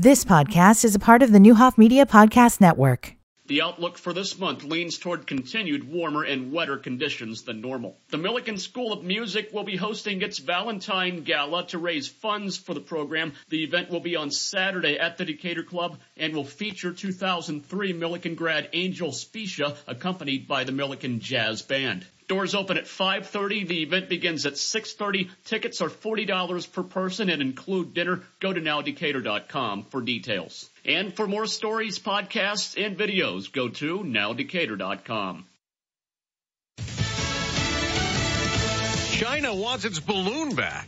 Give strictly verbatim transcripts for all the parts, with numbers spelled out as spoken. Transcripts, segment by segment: This podcast is a part of the Neuhoff Media Podcast Network. The outlook for this month leans toward continued warmer and wetter conditions than normal. The Millican School of Music will be hosting its Valentine Gala to raise funds for the program. The event will be on Saturday at the Decatur Club and will feature two thousand three Millican grad Angel Specia, accompanied by the Millican Jazz Band. Doors open at five thirty. The event begins at six thirty. Tickets are forty dollars per person and include dinner. Go to Now Decatur dot com for details. And for more stories, podcasts, and videos, go to Now Decatur dot com. China wants its balloon back.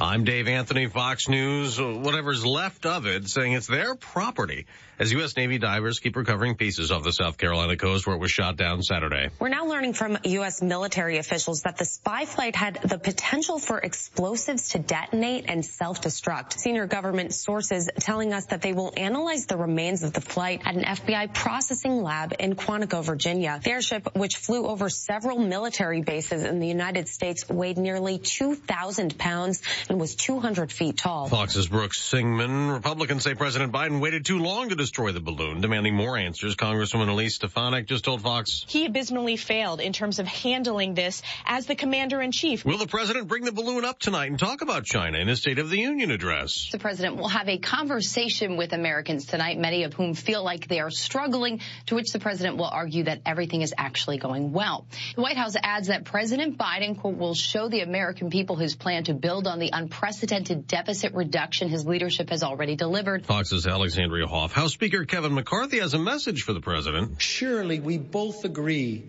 I'm Dave Anthony, Fox News, whatever's left of it, saying it's their property as U S. Navy divers keep recovering pieces off the South Carolina coast where it was shot down Saturday. We're now learning from U S military officials that the spy flight had the potential for explosives to detonate and self-destruct. Senior government sources telling us that they will analyze the remains of the flight at an F B I processing lab in Quantico, Virginia. The airship, which flew over several military bases in the United States, weighed nearly two thousand pounds and was two hundred feet tall. Fox's Brooks Singman. Republicans say President Biden waited too long to destroy the balloon, demanding more answers. Congresswoman Elise Stefanik just told Fox he abysmally failed in terms of handling this as the commander-in-chief. Will the president bring the balloon up tonight and talk about China in his State of the Union address? The president will have a conversation with Americans tonight, many of whom feel like they are struggling, to which the president will argue that everything is actually going well. The White House adds that President Biden, quote, will show the American people his plan to build on the unprecedented deficit reduction his leadership has already delivered. Fox's Alexandria Hoff. House Speaker Kevin McCarthy has a message for the president. Surely we both agree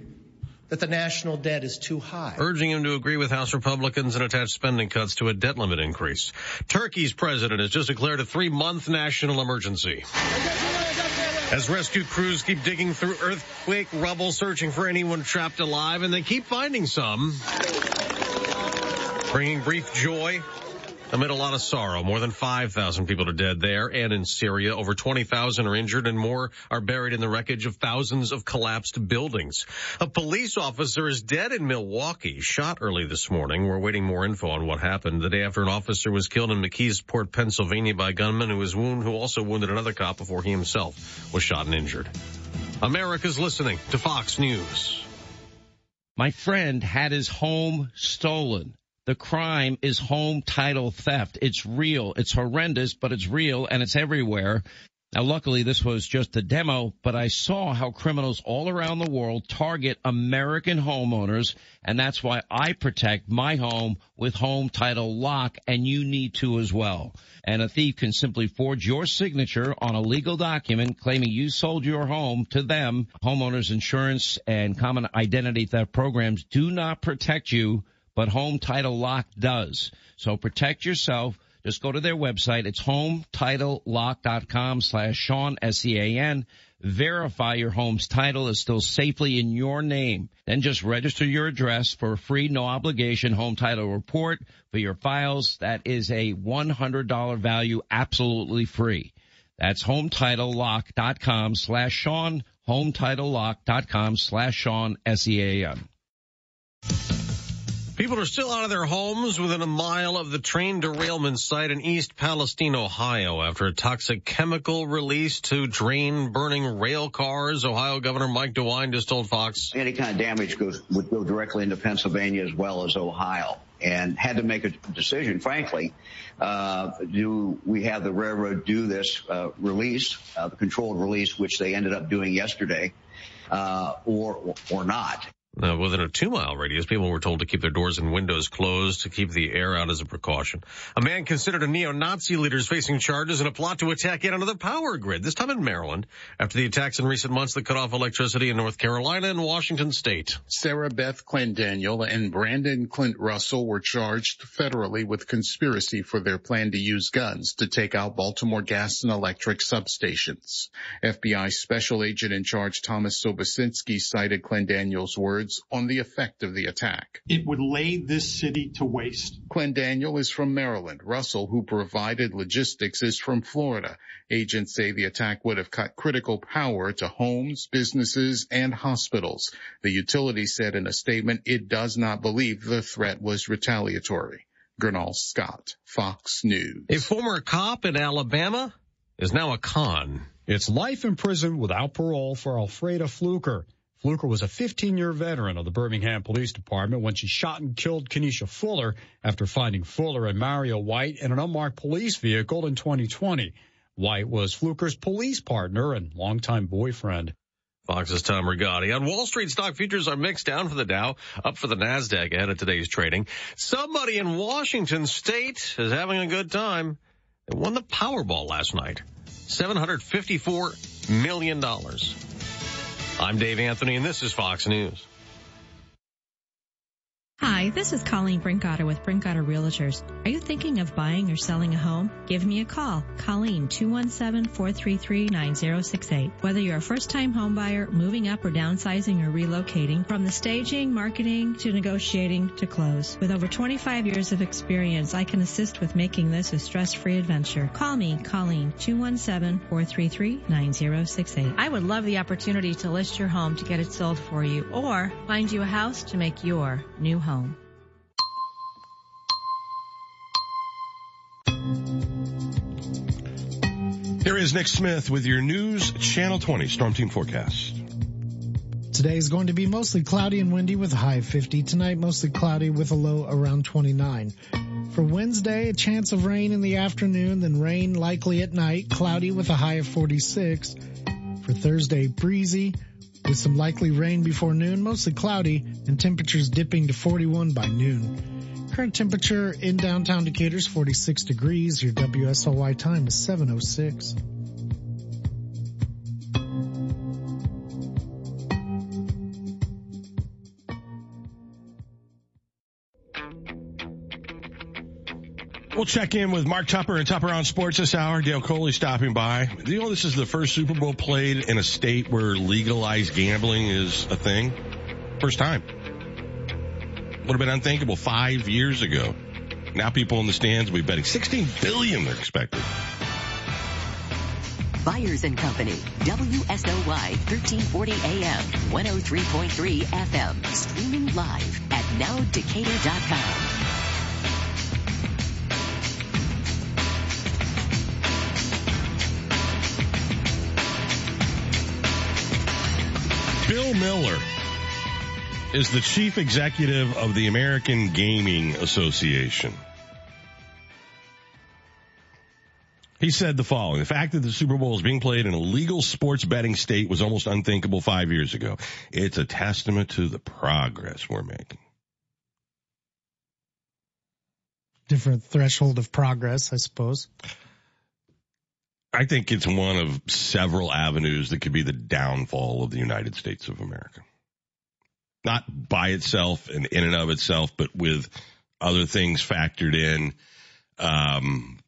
that the national debt is too high. Urging him to agree with House Republicans and attach spending cuts to a debt limit increase. Turkey's president has just declared a three-month national emergency. As rescue crews keep digging through earthquake rubble, searching for anyone trapped alive, and they keep finding some. Bringing brief joy amid a lot of sorrow. More than five thousand people are dead there and in Syria. Over twenty thousand are injured and more are buried in the wreckage of thousands of collapsed buildings. A police officer is dead in Milwaukee, shot early this morning. We're waiting more info on what happened the day after an officer was killed in McKeesport, Pennsylvania by a gunman who was wounded, who also wounded another cop before he himself was shot and injured. America's listening to Fox News. My friend had his home stolen. The crime is home title theft. It's real. It's horrendous, but it's real, and it's everywhere. Now, luckily, this was just a demo, but I saw how criminals all around the world target American homeowners, and that's why I protect my home with Home Title Lock, and you need to as well. And a thief can simply forge your signature on a legal document claiming you sold your home to them. Homeowners insurance and common identity theft programs do not protect you, but Home Title Lock does. So protect yourself. Just go to their website. It's home title lock dot com slash Sean, S E A N. Verify your home's title is still safely in your name. Then just register your address for a free, no-obligation home title report for your files. That is a one hundred dollars value, absolutely free. That's home title lock dot com slash Sean, home title lock dot com slash Sean, S E A N. People are still out of their homes within a mile of the train derailment site in East Palestine, Ohio, after a toxic chemical released to drain burning rail cars. Ohio Governor Mike DeWine just told Fox. Any kind of damage goes, would go directly into Pennsylvania as well as Ohio, and had to make a decision, frankly. Uh, do we have the railroad do this uh, release, uh, the controlled release, which they ended up doing yesterday, uh, or or not? Now, within a two-mile radius, people were told to keep their doors and windows closed to keep the air out as a precaution. A man considered a neo-Nazi leader is facing charges in a plot to attack yet another power grid, this time in Maryland, after the attacks in recent months that cut off electricity in North Carolina and Washington state. Sarah Beth Clendaniel and Brandon Clint Russell were charged federally with conspiracy for their plan to use guns to take out Baltimore gas and electric substations. F B I Special Agent in Charge Thomas Sobosinski cited Clendaniel's words on the effect of the attack. It would lay this city to waste. Clendaniel is from Maryland. Russell, who provided logistics, is from Florida. Agents say the attack would have cut critical power to homes, businesses, and hospitals. The utility said in a statement it does not believe the threat was retaliatory. Gernal Scott, Fox News. A former cop in Alabama is now a con. It's life in prison without parole for Alfreda Fluker. Fluker was a fifteen-year veteran of the Birmingham Police Department when she shot and killed Kenesha Fuller after finding Fuller and Mario White in an unmarked police vehicle in twenty twenty. White was Fluker's police partner and longtime boyfriend. Fox's Tom Rigotti. On Wall Street, stock futures are mixed, down for the Dow, up for the NASDAQ ahead of today's trading. Somebody in Washington State is having a good time. They won the Powerball last night, seven hundred fifty-four million dollars. I'm Dave Anthony, and this is Fox News. Hi, this is Colleen Brinkotter with Brinkotter Realtors. Are you thinking of buying or selling a home? Give me a call. Colleen, two one seven, four three three, nine zero six eight. Whether you're a first-time homebuyer, moving up or downsizing or relocating, from the staging, marketing, to negotiating, to close. With over twenty-five years of experience, I can assist with making this a stress-free adventure. Call me, Colleen, two one seven, four three three, nine zero six eight. I would love the opportunity to list your home to get it sold for you, or find you a house to make your new home. Home. Here is Nick Smith with your News Channel twenty Storm Team Forecast. Today is going to be mostly cloudy and windy with a high of fifty. Tonight, mostly cloudy with a low around twenty-nine. For Wednesday, a chance of rain in the afternoon, then rain likely at night, cloudy with a high of forty-six. For Thursday, breezy with some likely rain before noon, mostly cloudy, and temperatures dipping to forty-one by noon. Current temperature in downtown Decatur is forty-six degrees. Your W S O Y time is seven oh six. We'll check in with Mark Tupper and Tupper on Sports this hour. Dale Coley stopping by. You know, this is the first Super Bowl played in a state where legalized gambling is a thing. First time. Would have been unthinkable five years ago. Now people in the stands will be betting sixteen billion dollars they're expected. Byers and Company, W S O Y, thirteen forty A M, one oh three point three F M, streaming live at now decatur dot com. Bill Miller is the chief executive of the American Gaming Association. He said the following: the fact that the Super Bowl is being played in a legal sports betting state was almost unthinkable five years ago. It's a testament to the progress we're making. Different threshold of progress, I suppose. I think it's one of several avenues that could be the downfall of the United States of America. Not by itself and in and of itself, but with other things factored in. Um,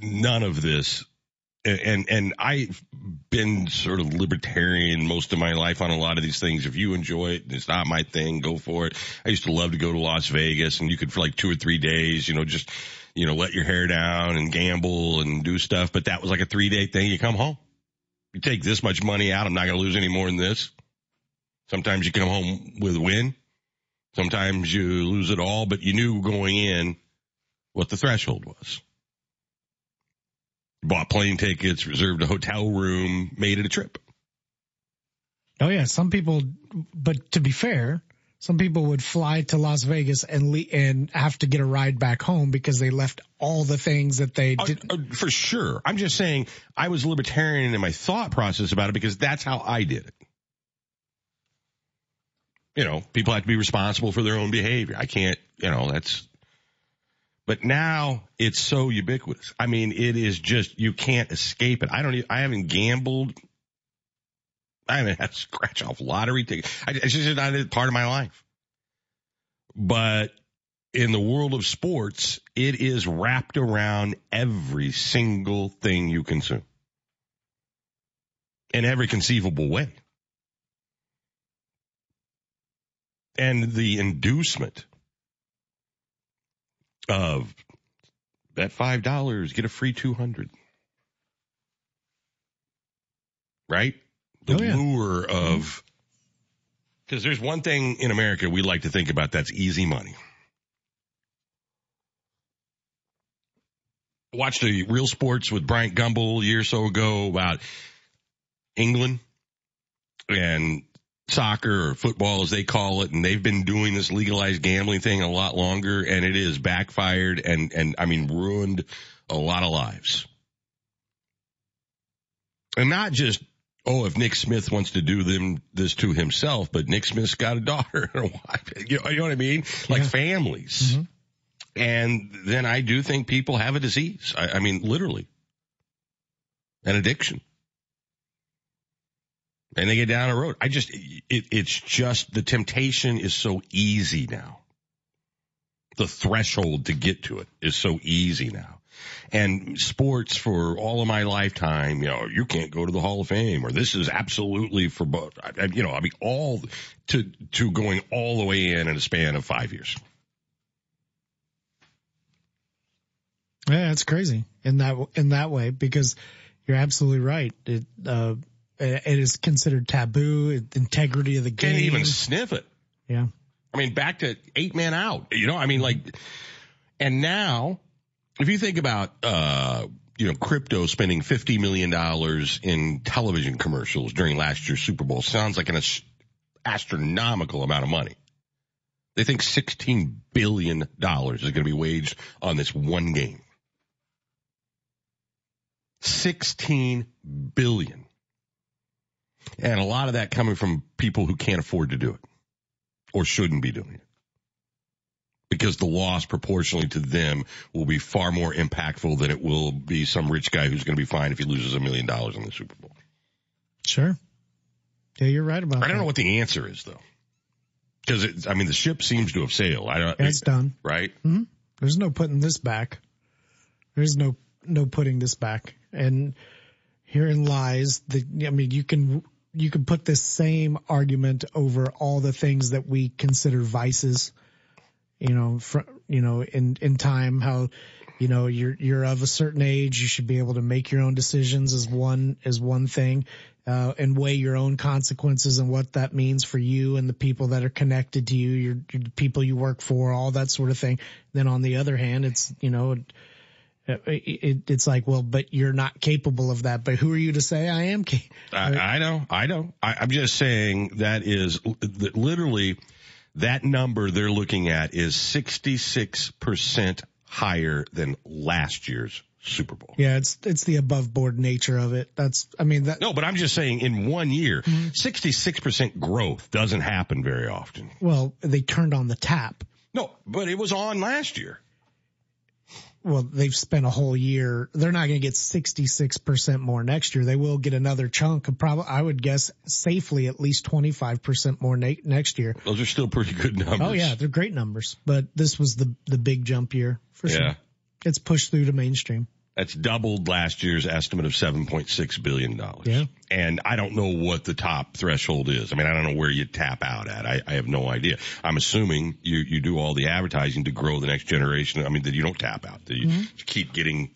none of this. And, and, and I've been sort of libertarian most of my life on a lot of these things. If you enjoy it, it's not my thing, go for it. I used to love to go to Las Vegas, and you could for like two or three days, you know, just... you know, let your hair down and gamble and do stuff. But that was like a three-day thing. You come home. You take this much money out. I'm not going to lose any more than this. Sometimes you come home with a win. Sometimes you lose it all, but you knew going in what the threshold was. You bought plane tickets, reserved a hotel room, made it a trip. Oh, yeah. Some people, but to be fair... some people would fly to Las Vegas and le- and have to get a ride back home because they left all the things that they didn't. Uh, uh, for sure. I'm just saying I was libertarian in my thought process about it because that's how I did it. You know, people have to be responsible for their own behavior. I can't, you know, that's. But now it's so ubiquitous. I mean, it is just, you can't escape it. I don't even, I haven't gambled. I haven't had to scratch off lottery tickets. I, it's just not part of my life. But in the world of sports, it is wrapped around every single thing you consume in every conceivable way. And the inducement of bet five dollars, get a free two hundred. Right? The oh, yeah. lure of, because there's one thing in America we like to think about, that's easy money. watched the Real Sports with Bryant Gumbel a year or so ago about England and soccer or football, as they call it, and they've been doing this legalized gambling thing a lot longer, and it is backfired and, and I mean, ruined a lot of lives. And not just, oh, if Nick Smith wants to do them this to himself, but Nick Smith's got a daughter and a wife. You know, you know what I mean? Like yeah. families. Mm-hmm. And then I do think people have a disease. I, I mean, literally. An addiction. And they get down a road. I just, it, it's just the temptation is so easy now. The threshold to get to it is so easy now. And sports for all of my lifetime, you know, you can't go to the Hall of Fame, or this is absolutely for both, you know, I mean, all to, to going all the way in in a span of five years. Yeah, it's crazy in that, in that way, because you're absolutely right. It, uh, it is considered taboo, integrity of the game. Can't even sniff it. Yeah. I mean, back to eight men out, you know, I mean, like, and now, if you think about, uh, you know, crypto spending fifty million dollars in television commercials during last year's Super Bowl, sounds like an astronomical amount of money. They think sixteen billion dollars is going to be waged on this one game. sixteen billion dollars. And a lot of that coming from people who can't afford to do it or shouldn't be doing it, because the loss proportionally to them will be far more impactful than it will be some rich guy who's going to be fine if he loses a million dollars in the Super Bowl. Sure. Yeah, you're right about that. I don't that. know what the answer is, though, because, I mean, the ship seems to have sailed. I don't, it's it, done. Right? Mm-hmm. There's no putting this back. There's no no putting this back. And herein lies the, I mean, you can you can put this same argument over all the things that we consider vices. You know, fr- you know, in, in time, how, you know, you're, you're of a certain age, you should be able to make your own decisions is one, is one thing, uh, and weigh your own consequences and what that means for you and the people that are connected to you, your, your people you work for, all that sort of thing. Then on the other hand, it's, you know, it, it, it's like, well, but you're not capable of that, but who are you to say I am? Ca- I, I know, I know. I, I'm just saying that is that literally, that number they're looking at is sixty-six percent higher than last year's Super Bowl. Yeah, it's it's the above board nature of it. That's, I mean, that. No, but I'm just saying in one year, mm-hmm. sixty-six percent growth doesn't happen very often. Well, they turned on the tap. No, but it was on last year. Well, they've spent a whole year. They're not going to get sixty-six percent more next year. They will get another chunk of probably, I would guess, safely at least twenty-five percent more na- next year. Those are still pretty good numbers. Oh, yeah. They're great numbers. But this was the, the big jump year for sure. Yeah. It's pushed through to mainstream. That's doubled last year's estimate of seven point six billion dollars. Yeah. And I don't know what the top threshold is. I mean, I don't know where you tap out at. I, I have no idea. I'm assuming you, you do all the advertising to grow the next generation. I mean, that you don't tap out. That you, mm-hmm. you keep getting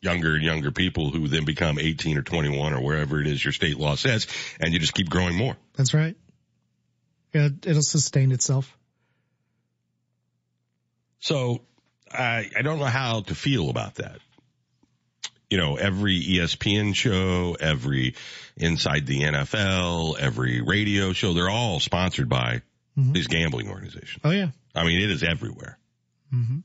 younger and younger people who then become eighteen or twenty-one or wherever it is your state law says, and you just keep growing more. That's right. Yeah, it'll sustain itself. So I, I don't know how to feel about that. You know, every E S P N show, every Inside the N F L, every radio show, they're all sponsored by mm-hmm. these gambling organizations. Oh, yeah. I mean, it is everywhere. Mm-hmm.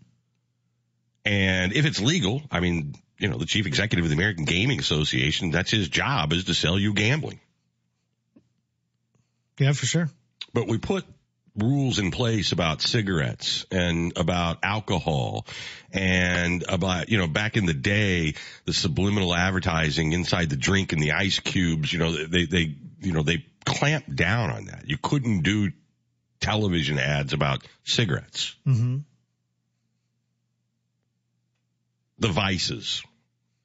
And if it's legal, I mean, you know, the chief executive of the American Gaming Association, that's his job, is to sell you gambling. Yeah, for sure. But we put rules in place about cigarettes and about alcohol and about, you know, back in the day, the subliminal advertising inside the drink and the ice cubes, you know, they, they, you know, they clamped down on that. You couldn't do television ads about cigarettes. Mm-hmm. The vices,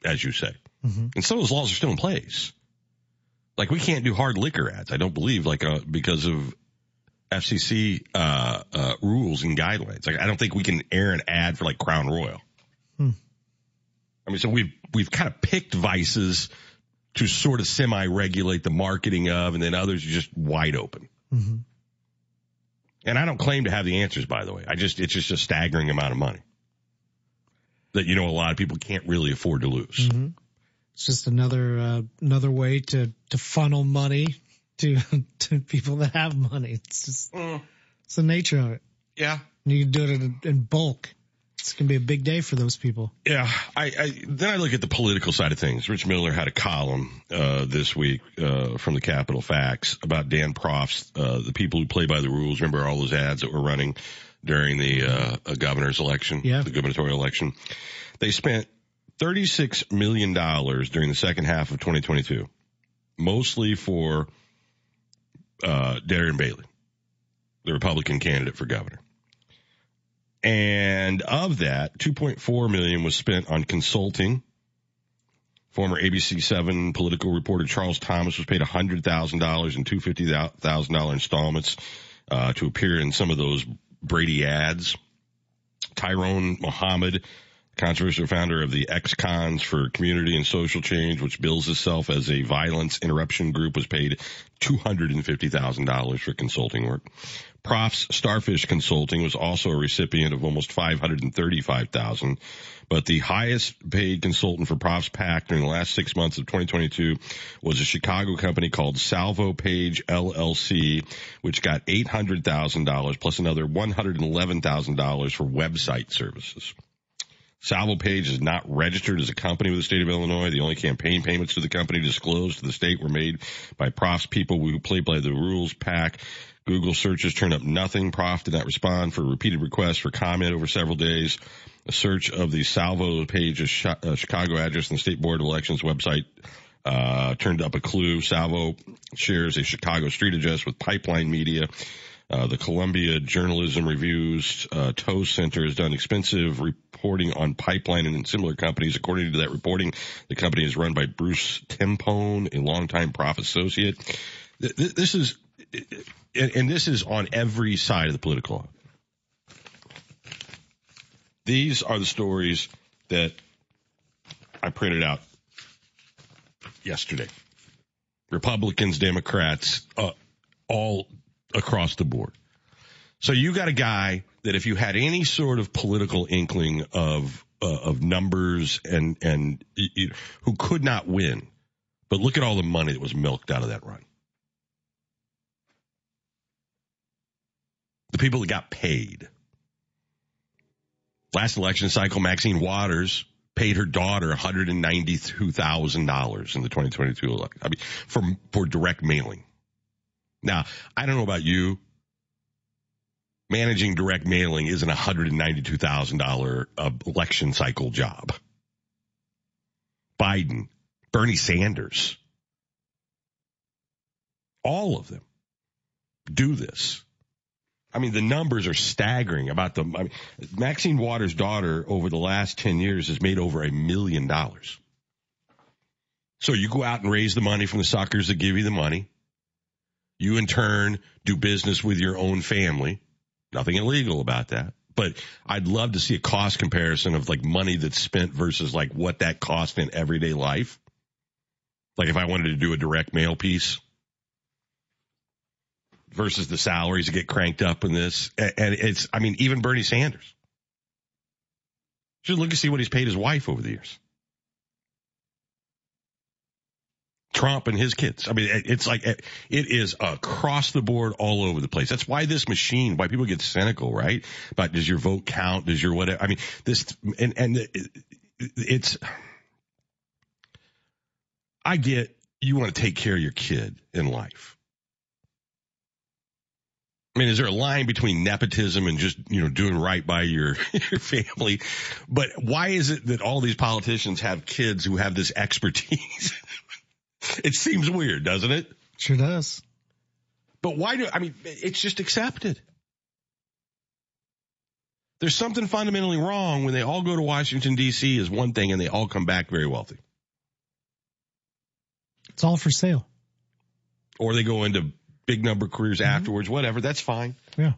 as you say. Mm-hmm. And some of those laws are still in place. Like we can't do hard liquor ads. I don't believe like, uh, because of F C C uh, uh, rules and guidelines. Like, I don't think we can air an ad for like Crown Royal. Hmm. I mean, so we've we've kind of picked vices to sort of semi-regulate the marketing of, and then others are just wide open. Mm-hmm. And I don't claim to have the answers, by the way. I just it's just a staggering amount of money. that, you know, a lot of people can't really afford to lose. Mm-hmm. It's just another uh, another way to, to funnel money to to people that have money. It's just mm. it's the nature of it. Yeah. And you can do it in bulk. It's going to be a big day for those people. Yeah. I, I Then I look at the political side of things. Rich Miller had a column uh, this week uh, from the Capitol Facts about Dan Proft's, uh, the people who play by the rules. Remember all those ads that were running during the uh, governor's election, yeah. the gubernatorial election? They spent thirty-six million dollars during the second half of twenty twenty-two, mostly for uh, Darren Bailey, the Republican candidate for governor. And of that, two point four million dollars was spent on consulting. Former A B C seven political reporter Charles Thomas was paid one hundred thousand dollars in two fifty thousand dollars installments uh, to appear in some of those Brady ads. Tyrone Muhammad, controversial founder of the Ex-Cons for Community and Social Change, which bills itself as a violence interruption group, was paid two hundred fifty thousand dollars for consulting work. Prof's Starfish Consulting was also a recipient of almost five hundred thirty-five thousand dollars, but the highest-paid consultant for Prof's PAC during the last six months of twenty twenty-two was a Chicago company called Salvo Page L L C, which got eight hundred thousand dollars plus another one hundred eleven thousand dollars for website services. Salvo Page is not registered as a company with the state of Illinois. The only campaign payments to the company disclosed to the state were made by Prof's people who play by the rules PAC. Google searches turned up nothing. Prof did not respond for repeated requests for comment over several days. A search of the Salvo Page Chicago address and the State Board of Elections website uh, turned up a clue. Salvo shares a Chicago street address with Pipeline Media. Uh, the Columbia Journalism Review's uh, Toe Center has done expensive reporting on Pipeline and similar companies. According to that reporting, the company is run by Bruce Timpone, a longtime Prof associate. This is, and this is on every side of the political. These are the stories that I printed out yesterday. Republicans, Democrats, uh, all across the board. So you got a guy that if you had any sort of political inkling of uh, of numbers and and you, who could not win, but look at all the money that was milked out of that run. The people that got paid. Last election cycle, Maxine Waters paid her daughter one hundred ninety-two thousand dollars in the twenty twenty-two election. I mean, for for direct mailing. Now, I don't know about you. Managing direct mailing isn't a one hundred ninety-two thousand dollars uh, election cycle job. Biden, Bernie Sanders, all of them do this. I mean, the numbers are staggering about them. I mean, Maxine Waters' daughter over the last ten years has made over a million dollars. So you go out and raise the money from the suckers that give you the money. You, in turn, do business with your own family. Nothing illegal about that. But I'd love to see a cost comparison of, like, money that's spent versus, like, what that cost in everyday life. Like, if I wanted to do a direct mail piece versus the salaries that get cranked up in this. And it's, I mean, even Bernie Sanders. Should look and see what he's paid his wife over the years. Trump and his kids. I mean, it's like it is across the board, all over the place. That's why this machine, why people get cynical, right? But does your vote count? Does your whatever? I mean, this and and it's. I get you want to take care of your kid in life. I mean, is there a line between nepotism and just, you know, doing right by your, your family? But why is it that all these politicians have kids who have this expertise? It seems weird, doesn't it? Sure does. But why do, I mean, it's just accepted. There's something fundamentally wrong when they all go to Washington, D C is one thing and they all come back very wealthy. It's all for sale. Or they go into big number careers mm-hmm. afterwards, whatever. That's fine. Yeah.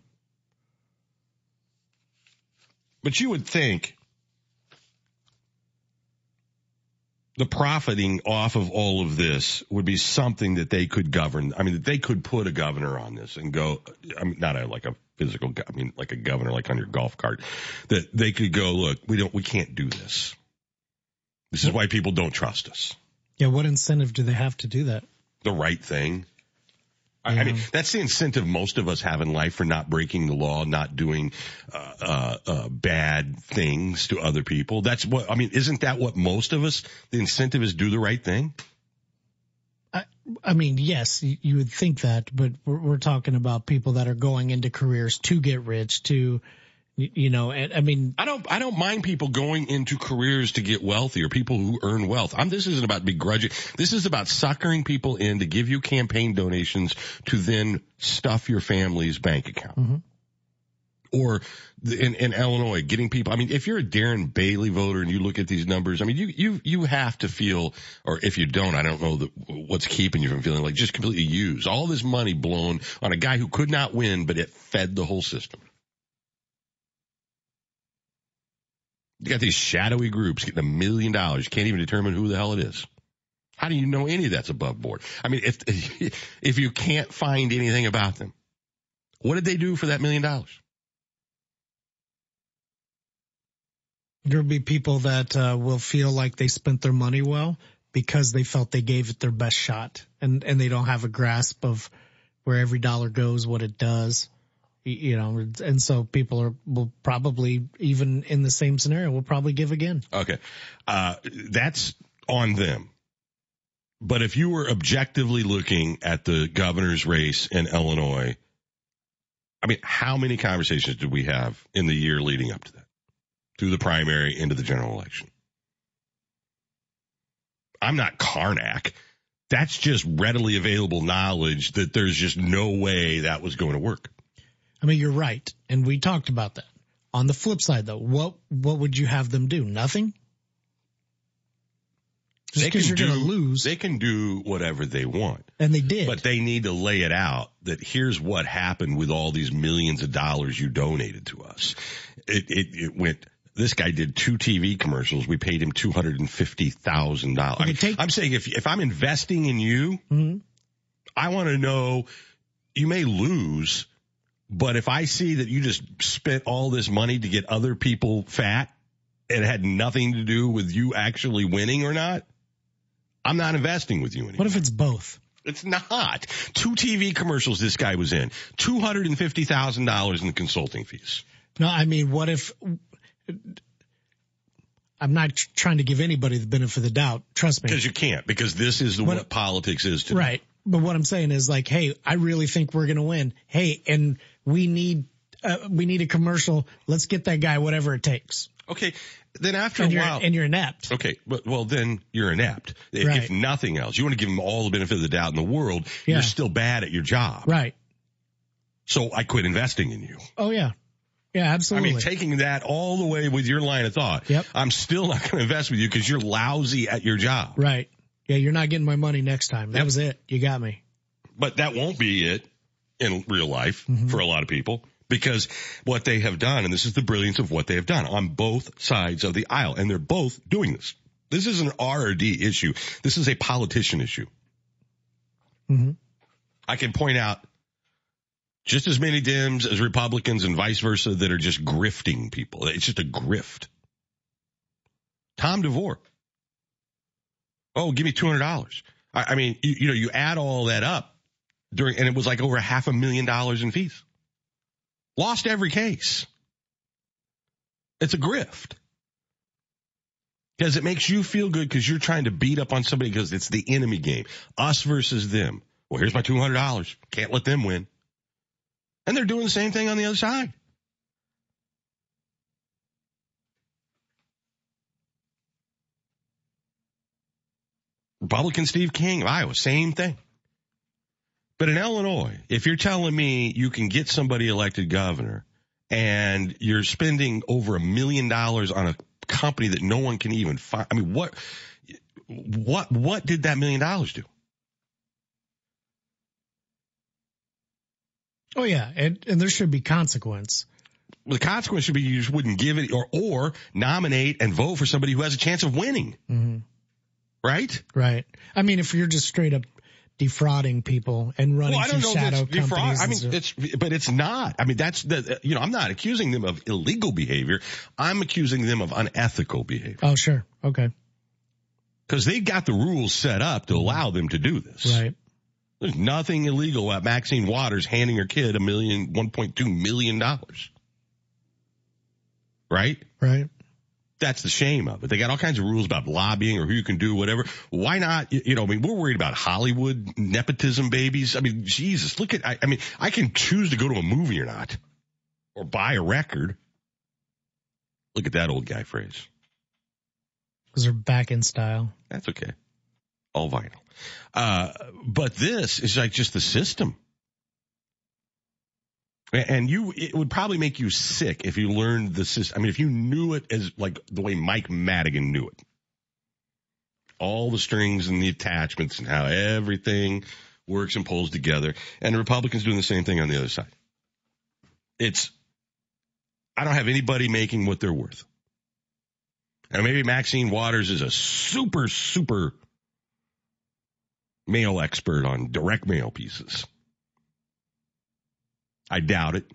But you would think the profiting off of all of this would be something that they could govern. I mean, that they could put a governor on this and go, I mean, not a, like a physical, I mean, like a governor, like on your golf cart, that they could go, look, we don't, we can't do this. This is why people don't trust us. Yeah. What incentive do they have to do that? The right thing. Yeah. I mean, that's the incentive most of us have in life for not breaking the law, not doing uh, uh, uh, bad things to other people. That's what I mean. Isn't that what most of us? The incentive is do the right thing. I, I mean, yes, you, you would think that, but we're, we're talking about people that are going into careers to get rich, to, you know, and, I mean, I don't, I don't mind people going into careers to get wealthy or people who earn wealth. I'm, this isn't about begrudging. This is about suckering people in to give you campaign donations to then stuff your family's bank account. Mm-hmm. Or the, in, in Illinois, getting people, I mean, if you're a Darren Bailey voter and you look at these numbers, I mean, you, you, you have to feel, or if you don't, I don't know the, what's keeping you from feeling like just completely used. All this money blown on a guy who could not win, but it fed the whole system. You got these shadowy groups getting a million dollars. You can't even determine who the hell it is. How do you know any of that's above board? I mean, if if you can't find anything about them, what did they do for that million dollars? There'll be people that uh, will feel like they spent their money well because they felt they gave it their best shot, and, and they don't have a grasp of where every dollar goes, what it does. You know, and so people are will probably, even in the same scenario, will probably give again. Okay. Uh, that's on them. But if you were objectively looking at the governor's race in Illinois, I mean, how many conversations did we have in the year leading up to that, through the primary into the general election? I'm not Karnak. That's just readily available knowledge that there's just no way that was going to work. I mean, you're right, and we talked about that. On the flip side, though, what what would you have them do? Nothing? Just because you're going to lose. They can do whatever they want. And they did. But they need to lay it out that here's what happened with all these millions of dollars you donated to us. It it, it went – this guy did two T V commercials. We paid him two hundred fifty thousand dollars. Okay, I mean, take- I'm saying if if I'm investing in you, mm-hmm. I want to know you may lose – but if I see that you just spent all this money to get other people fat and it had nothing to do with you actually winning or not, I'm not investing with you anymore. What if it's both? It's not. Two T V commercials this guy was in, two hundred fifty thousand dollars in consulting fees. No, I mean, what if – I'm not trying to give anybody the benefit of the doubt. Trust me. Because you can't, because this is the what, what politics is today. Right. But what I'm saying is like, hey, I really think we're going to win. Hey, and we need uh, we need a commercial. Let's get that guy whatever it takes. Okay. Then after and a while. And you're inept. Okay. But, well, then you're inept. If, right. if nothing else, you want to give them all the benefit of the doubt in the world. Yeah. You're still bad at your job. Right. So I quit investing in you. Oh, yeah. Yeah, absolutely. I mean, taking that all the way with your line of thought. Yep. I'm still not going to invest with you because you're lousy at your job. Right. Yeah, you're not getting my money next time. That yep. was it. You got me. But that won't be it in real life mm-hmm. for a lot of people because what they have done, and this is the brilliance of what they have done on both sides of the aisle, and they're both doing this. This is an R or D issue. This is a politician issue. Mm-hmm. I can point out just as many Dems as Republicans and vice versa that are just grifting people. It's just a grift. Tom DeVore. Oh, give me two hundred dollars. I, I mean, you, you know, you add all that up during, and it was like over a half a million dollars in fees. Lost every case. It's a grift. Because it makes you feel good because you're trying to beat up on somebody because it's the enemy game. Us versus them. Well, here's my two hundred dollars. Can't let them win. And they're doing the same thing on the other side. Republican Steve King of Iowa, same thing. But in Illinois, if you're telling me you can get somebody elected governor and you're spending over a million dollars on a company that no one can even find, I mean, what, what, what did that million dollars do? Oh, yeah. And, and there should be consequence. Well, the consequence should be you just wouldn't give it or, or nominate and vote for somebody who has a chance of winning. Mm-hmm. right? Right. I mean, if you're just straight up defrauding people and running well, I don't know shadow if it's defraud- companies. I mean, it's, but it's not. I mean, that's the, you know, I'm not accusing them of illegal behavior. I'm accusing them of unethical behavior. Oh, sure. Okay. Because they got the rules set up to allow them to do this. Right. There's nothing illegal about Maxine Waters handing her kid a million, one point two million dollars. Right? Right. That's the shame of it. They got all kinds of rules about lobbying or who you can do, whatever. Why not? You know, I mean, we're worried about Hollywood nepotism babies. I mean, Jesus, look at, I, I mean, I can choose to go to a movie or not, or buy a record. Look at that old guy phrase. Because they're back in style. That's okay. All vinyl. Uh, but this is like just the system. And you, it would probably make you sick if you learned the system. I mean, if you knew it as like the way Mike Madigan knew it, all the strings and the attachments and how everything works and pulls together. And the Republicans doing the same thing on the other side. It's, I don't have anybody making what they're worth. And maybe Maxine Waters is a super, super mail expert on direct mail pieces. I doubt it,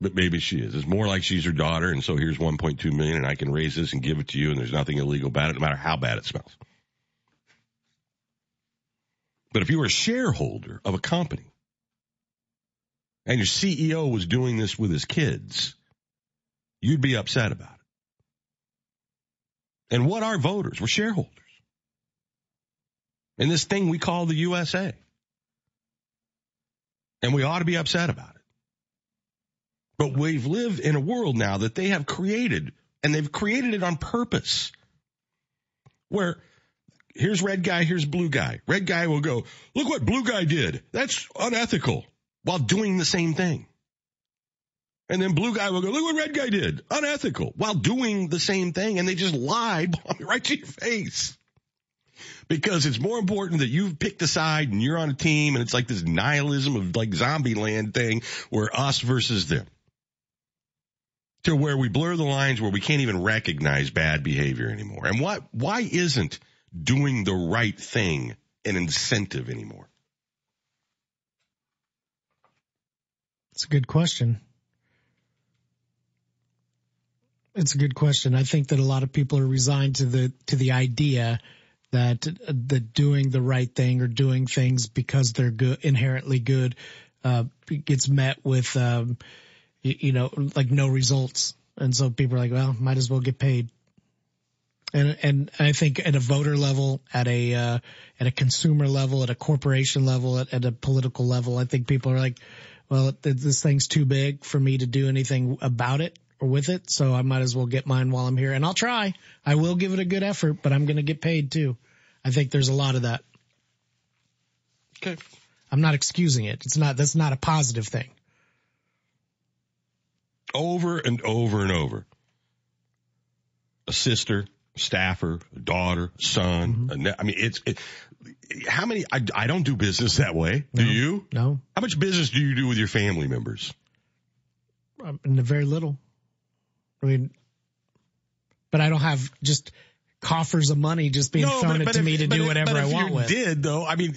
but maybe she is. It's more like she's her daughter, and so here's one point two million dollars, and I can raise this and give it to you, and there's nothing illegal about it, no matter how bad it smells. But if you were a shareholder of a company, and your C E O was doing this with his kids, you'd be upset about it. And what are voters? We're shareholders. In this thing we call the U S A. And we ought to be upset about it. But we've lived in a world now that they have created, and they've created it on purpose, where here's red guy, here's blue guy. Red guy will go, look what blue guy did. That's unethical, while doing the same thing. And then blue guy will go, look what red guy did. Unethical, while doing the same thing. And they just lie right to your face. Because it's more important that you've picked a side and you're on a team, and it's like this nihilism of like zombie land thing where us versus them. To where we blur the lines where we can't even recognize bad behavior anymore. And what, why isn't doing the right thing an incentive anymore? That's a good question. It's a good question. I think that a lot of people are resigned to the, to the idea that the doing the right thing or doing things because they're good, inherently good, uh, gets met with, um, you, you know, like no results. And so people are like, well, might as well get paid. And, and I think at a voter level, at a, uh, at a consumer level, at a corporation level, at, at a political level, I think people are like, well, this thing's too big for me to do anything about it or with it, so I might as well get mine while I'm here. And I'll try. I will give it a good effort, but I'm going to get paid too. I think there's a lot of that. Okay. I'm not excusing it. It's not, that's not a positive thing. Over and over and over. A sister, a staffer, a daughter, a son. Mm-hmm. A, I mean, it's, it, how many, I, I don't do business that way. No, do you? No. How much business do you do with your family members? Um, very little. I mean, but I don't have just coffers of money just being no, thrown but, but to if, me to do whatever I want with. But if you did, though, I mean,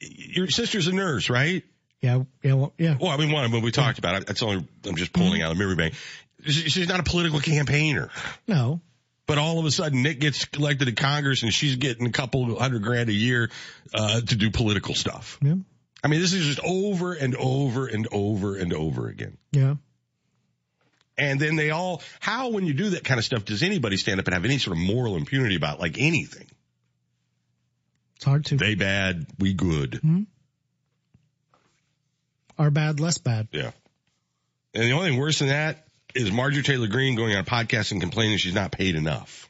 your sister's a nurse, right? Yeah, yeah, well, yeah. Well, I mean, one of them we talked yeah. about. That's only I'm just pulling out of memory bank. She's not a political campaigner. No. But all of a sudden, Nick gets elected to Congress, and she's getting a couple hundred grand a year uh, to do political stuff. Yeah. I mean, this is just over and over and over and over again. Yeah. And then they all, how, when you do that kind of stuff, does anybody stand up and have any sort of moral impunity about like anything? It's hard to. They bad, we good. Mm-hmm. Our bad, less bad. Yeah. And the only thing worse than that is Marjorie Taylor Greene going on a podcast and complaining she's not paid enough.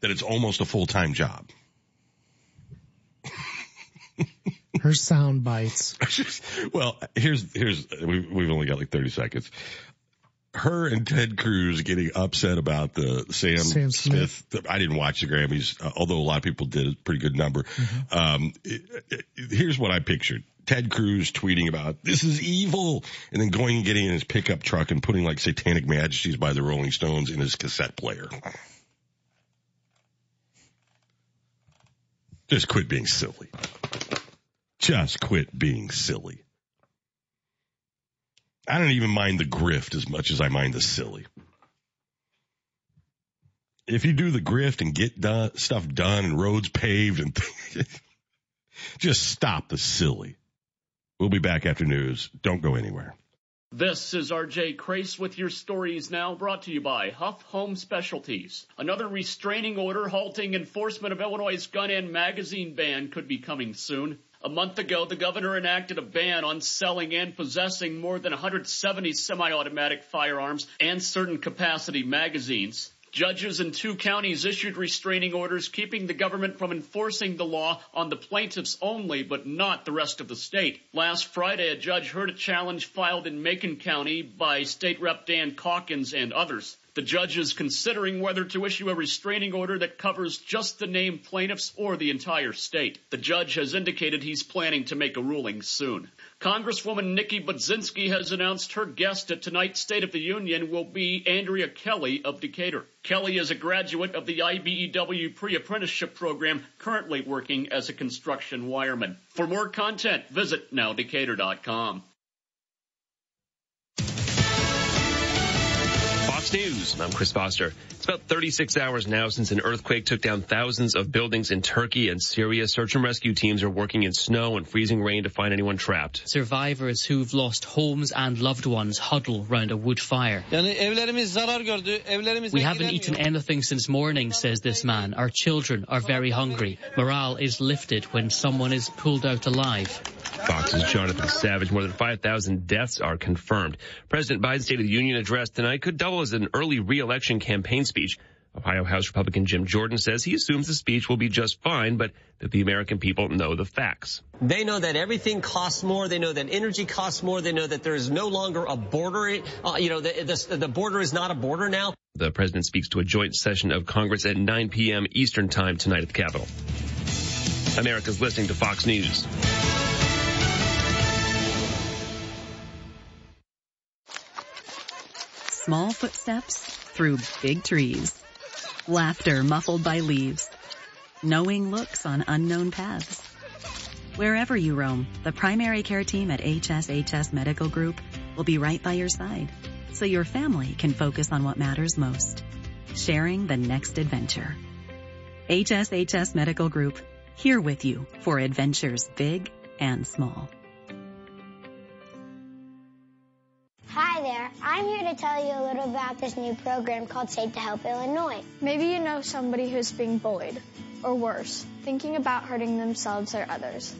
That it's almost a full-time job. Her sound bites. Well, here's, here's, we've, we've only got like thirty seconds. Her and Ted Cruz getting upset about the Sam, Sam Smith. Smith. I didn't watch the Grammys, although a lot of people did. A pretty good number. Mm-hmm. Um, it, it, here's what I pictured. Ted Cruz tweeting about, this is evil, and then going and getting in his pickup truck and putting like Satanic Majesties by the Rolling Stones in his cassette player. Just quit being silly. Just quit being silly. I don't even mind the grift as much as I mind the silly. If you do the grift and get done, stuff done and roads paved and things, just stop the silly. We'll be back after news. Don't go anywhere. This is R J Crace with your stories now, brought to you by Huff Home Specialties. Another restraining order halting enforcement of Illinois' gun and magazine ban could be coming soon. A month ago, the governor enacted a ban on selling and possessing more than one hundred seventy semi-automatic firearms and certain capacity magazines. Judges in two counties issued restraining orders keeping the government from enforcing the law on the plaintiffs only, but not the rest of the state. Last Friday, a judge heard a challenge filed in Macon County by State Rep Dan Calkins and others. The judge is considering whether to issue a restraining order that covers just the named plaintiffs or the entire state. The judge has indicated he's planning to make a ruling soon. Congresswoman Nikki Budzinski has announced her guest at tonight's State of the Union will be Andrea Kelly of Decatur. Kelly is a graduate of the I B E W pre-apprenticeship program, currently working as a construction wireman. For more content, visit Now Decatur dot com. News. I'm Chris Foster. It's about thirty-six hours now since an earthquake took down thousands of buildings in Turkey and Syria. Search and rescue teams are working in snow and freezing rain to find anyone trapped. Survivors who've lost homes and loved ones huddle round a wood fire. We haven't eaten anything since morning, says this man. Our children are very hungry. Morale is lifted when someone is pulled out alive. Fox's Jonathan Savage. More than five thousand deaths are confirmed. President Biden's State of the Union address tonight could double as an early re-election campaign speech. Ohio House Republican Jim Jordan says he assumes the speech will be just fine, but that the American people know the facts. They know that everything costs more. They know that energy costs more. They know that there is no longer a border. Uh, you know, the, the, the border is not a border now. The president speaks to a joint session of Congress at nine p.m. Eastern time tonight at the Capitol. America's listening to Fox News. Small footsteps through big trees. Laughter muffled by leaves. Knowing looks on unknown paths. Wherever you roam, the primary care team at H S H S Medical Group will be right by your side, so your family can focus on what matters most. Sharing the next adventure. H S H S Medical Group, here with you for adventures big and small. Hi there, I'm here to tell you a little about this new program called Safe to Help Illinois. Maybe you know somebody who's being bullied, or worse, thinking about hurting themselves or others.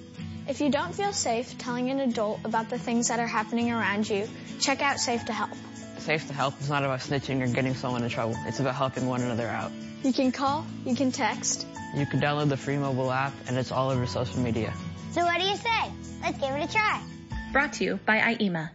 If you don't feel safe telling an adult about the things that are happening around you, check out Safe to Help. Safe to Help is not about snitching or getting someone in trouble. It's about helping one another out. You can call, you can text. You can download the free mobile app, and it's all over social media. So what do you say? Let's give it a try. Brought to you by I E M A.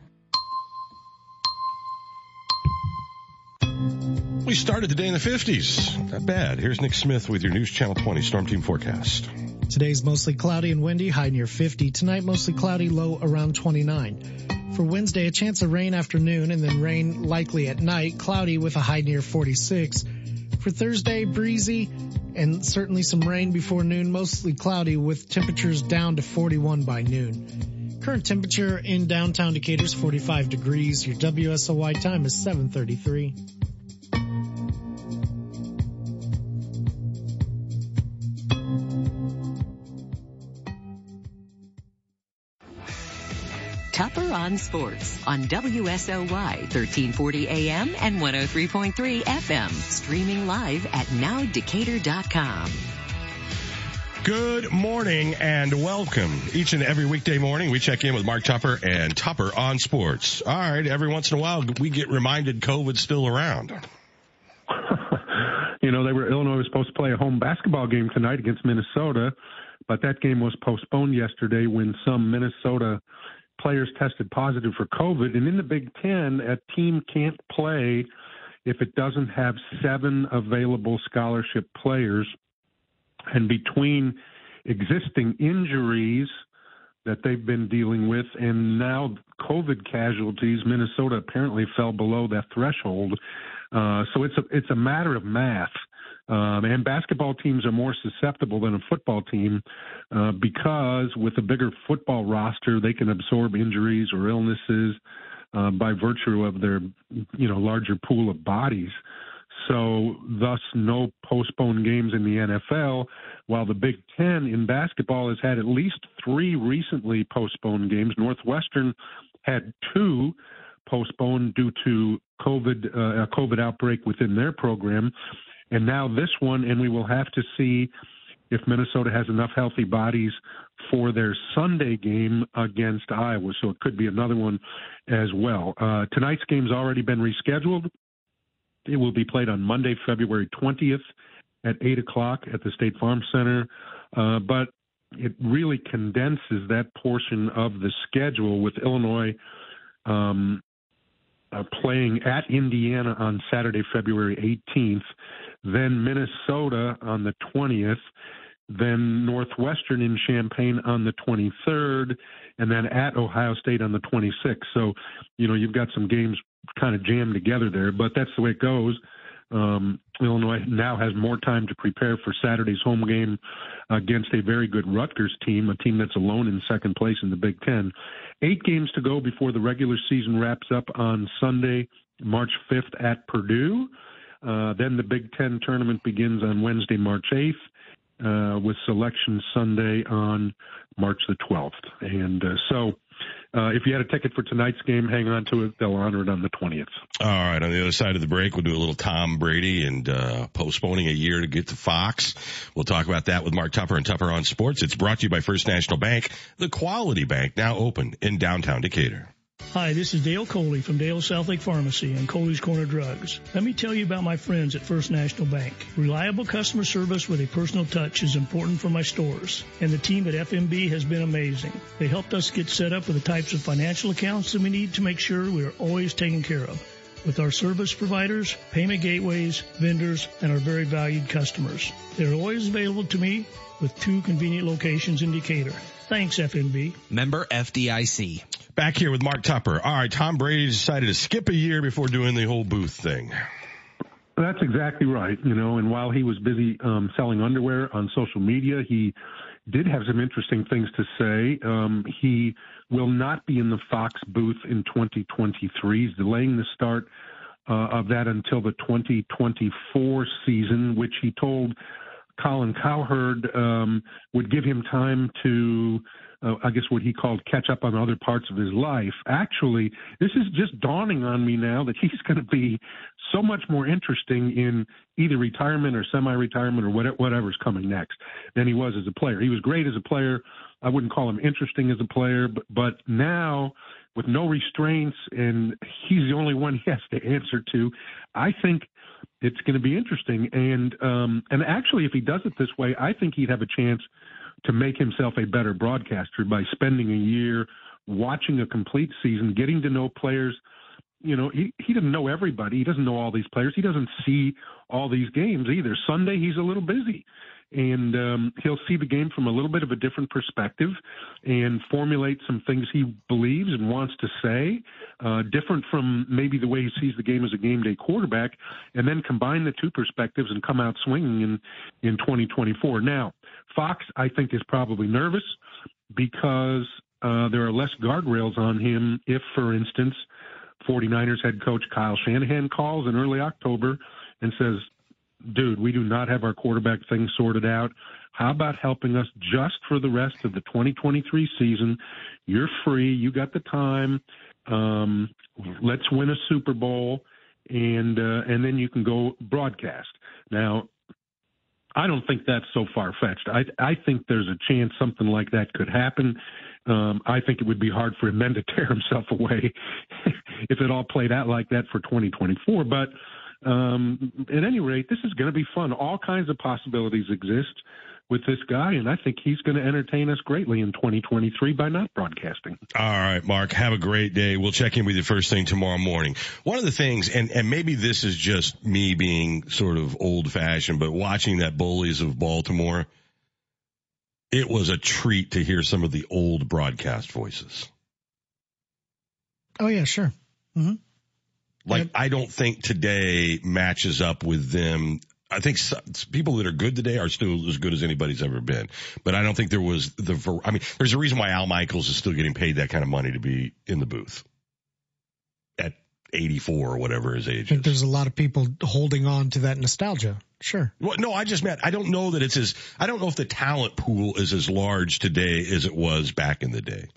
We started the day in the fifties. Not bad. Here's Nick Smith with your News Channel twenty Storm Team forecast. Today's mostly cloudy and windy, high near fifty. Tonight, mostly cloudy, low around twenty-nine. For Wednesday, a chance of rain afternoon and then rain likely at night, cloudy with a high near forty-six. For Thursday, breezy and certainly some rain before noon, mostly cloudy with temperatures down to forty-one by noon. Current temperature in downtown Decatur is forty-five degrees. Your W S O Y time is seven thirty-three. Tupper on Sports on W S O Y thirteen forty A M and one oh three point three F M. Streaming live at Now Decatur dot com. Good morning and welcome. Each and every weekday morning, we check in with Mark Tupper and Tupper on Sports. All right, every once in a while, we get reminded COVID's still around. You know, they were Illinois was supposed to play a home basketball game tonight against Minnesota, but that game was postponed yesterday when some Minnesota players tested positive for COVID. And in the Big Ten, a team can't play if it doesn't have seven available scholarship players. And between existing injuries that they've been dealing with and now COVID casualties, Minnesota apparently fell below that threshold. Uh, so it's a, it's a matter of math. Um, and basketball teams are more susceptible than a football team uh, because with a bigger football roster, they can absorb injuries or illnesses uh, by virtue of their, you know, larger pool of bodies. So thus no postponed games in the N F L, while the Big Ten in basketball has had at least three recently postponed games. Northwestern had two postponed due to COVID, uh, a COVID outbreak within their program. And now this one, and we will have to see if Minnesota has enough healthy bodies for their Sunday game against Iowa. So it could be another one as well. Uh, tonight's game's already been rescheduled. It will be played on Monday, February twentieth at eight o'clock at the State Farm Center. Uh, but it really condenses that portion of the schedule with Illinois um, uh, playing at Indiana on Saturday, February eighteenth, then Minnesota on the twentieth, then Northwestern in Champaign on the twenty-third, and then at Ohio State on the twenty-sixth. So, you know, you've got some games kind of jammed together there, but that's the way it goes. Um, Illinois now has more time to prepare for Saturday's home game against a very good Rutgers team, a team that's alone in second place in the Big Ten. Eight games to go before the regular season wraps up on Sunday, March fifth at Purdue. Uh, then the Big Ten tournament begins on Wednesday, March eighth. Uh, with selection Sunday on March the twelfth. And uh, so uh, if you had a ticket for tonight's game, hang on to it. They'll honor it on the twentieth. All right. On the other side of the break, we'll do a little Tom Brady and uh, postponing a year to get to Fox. We'll talk about that with Mark Tupper and Tupper on Sports. It's brought to you by First National Bank, the quality bank now open in downtown Decatur. Hi, this is Dale Coley from Dale Southlake Pharmacy and Coley's Corner Drugs. Let me tell you about my friends at First National Bank. Reliable customer service with a personal touch is important for my stores, and the team at F N B has been amazing. They helped us get set up with the types of financial accounts that we need to make sure we are always taken care of, with our service providers, payment gateways, vendors, and our very valued customers. They're always available to me with two convenient locations in Decatur. Thanks, F N B. Member F D I C. Back here with Mark Tupper. All right, Tom Brady decided to skip a year before doing the whole booth thing. That's exactly right. You know, and while he was busy um, selling underwear on social media, he did have some interesting things to say. Um, he will not be in the Fox booth in twenty twenty-three. He's delaying the start uh, of that until the twenty twenty-four season, which he told Colin Cowherd um, would give him time to, uh, I guess what he called catch up on other parts of his life. Actually, this is just dawning on me now that he's going to be so much more interesting in either retirement or semi-retirement or what, whatever's coming next than he was as a player. He was great as a player. I wouldn't call him interesting as a player, but, but now with no restraints and he's the only one he has to answer to, I think it's going to be interesting. And um, and actually, if he does it this way, I think he'd have a chance to make himself a better broadcaster by spending a year watching a complete season, getting to know players. You know, he, he doesn't know everybody. He doesn't know all these players. He doesn't see all these games either. Sunday, he's a little busy. And um, he'll see the game from a little bit of a different perspective and formulate some things he believes and wants to say, uh, different from maybe the way he sees the game as a game day quarterback, and then combine the two perspectives and come out swinging in, in twenty twenty-four. Now, Fox, I think, is probably nervous because uh, there are less guardrails on him if, for instance, 49ers head coach Kyle Shanahan calls in early October and says, dude, we do not have our quarterback thing sorted out. How about helping us just for the rest of the twenty twenty-three season? You're free. You got the time. Um, let's win a Super Bowl, and uh, and then you can go broadcast. Now, I don't think that's so far-fetched. I, I think there's a chance something like that could happen. Um, I think it would be hard for him then to tear himself away if it all played out like that for twenty twenty-four, but – Um, at any rate, this is going to be fun. All kinds of possibilities exist with this guy, and I think he's going to entertain us greatly in twenty twenty-three by not broadcasting. All right, Mark, have a great day. We'll check in with you first thing tomorrow morning. One of the things, and, and maybe this is just me being sort of old-fashioned, but watching that Bullies of Baltimore, it was a treat to hear some of the old broadcast voices. Oh, yeah, sure. Mm-hmm. Like, I don't think today matches up with them I think so, people that are good today are still as good as anybody's ever been. But I don't think there was the – I mean, there's a reason why Al Michaels is still getting paid that kind of money to be in the booth at eighty-four or whatever his age is. I think there's a lot of people holding on to that nostalgia. Sure. Well, no, I just meant I don't know that it's as – I don't know if the talent pool is as large today as it was back in the day.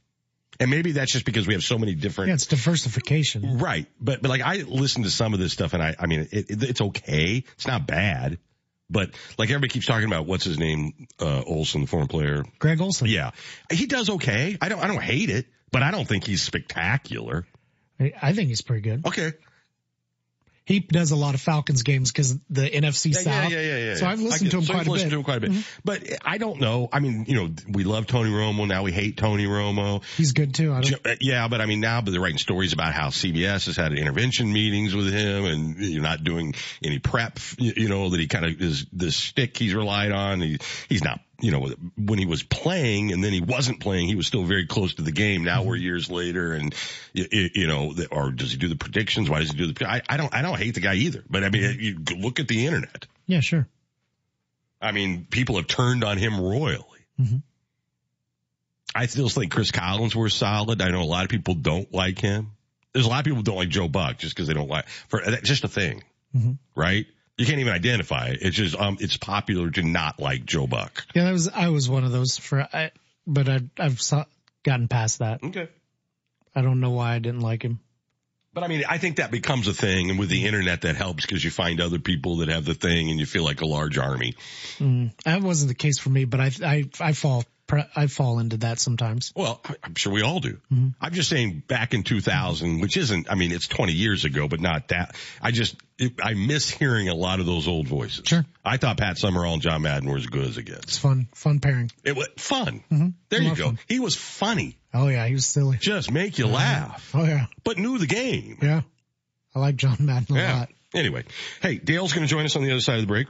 And maybe that's just because we have so many different. Yeah, it's diversification. Right. But, but like, I listen to some of this stuff, and I, I mean, it, it, it's okay. It's not bad. But, like, everybody keeps talking about what's his name, uh, Olson, the former player. Greg Olson. Yeah. He does okay. I don't, I don't hate it, but I don't think he's spectacular. I, I think he's pretty good. Okay. He does a lot of Falcons games because the N F C South. Yeah, yeah, yeah, yeah, yeah. So I've listened, to him, so I've listened to him quite a bit. Mm-hmm. But I don't know. I mean, you know, we love Tony Romo. Now we hate Tony Romo. He's good, too. I don't... Yeah, but I mean, now but they're writing stories about how C B S has had intervention meetings with him and you're not doing any prep, you know, that he kind of is the stick he's relied on. He, he's not. You know, when he was playing and then he wasn't playing, he was still very close to the game. Now we're years later and, you, you know, or does he do the predictions? Why does he do the I, I don't I don't hate the guy either. But, I mean, you look at the Internet. Yeah, sure. I mean, people have turned on him royally. Mm-hmm. I still think Chris Collinsworth's solid. I know a lot of people don't like him. There's a lot of people who don't like Joe Buck just because they don't like – for that's just a thing, mm-hmm. right? You can't even identify it. It's just um, it's popular to not like Joe Buck. Yeah, that was I was one of those for, I, but I, I've saw, gotten past that. Okay, I don't know why I didn't like him. But I mean, I think that becomes a thing, and with the internet, that helps because you find other people that have the thing, and you feel like a large army. Mm, that wasn't the case for me, but I I, I fall I fall into that sometimes. Well, I'm sure we all do. Mm-hmm. I'm just saying, back in two thousand, which isn't, I mean, it's twenty years ago, but not that. I just. I miss hearing a lot of those old voices. Sure. I thought Pat Summerall and John Madden were as good as it gets. It's fun. Fun pairing. It was fun. Mm-hmm. There you go. Fun. He was funny. Oh, yeah. He was silly. Just make you yeah. laugh. Oh, yeah. But knew the game. Yeah. I like John Madden a yeah. lot. Anyway. Hey, Dale's going to join us on the other side of the break.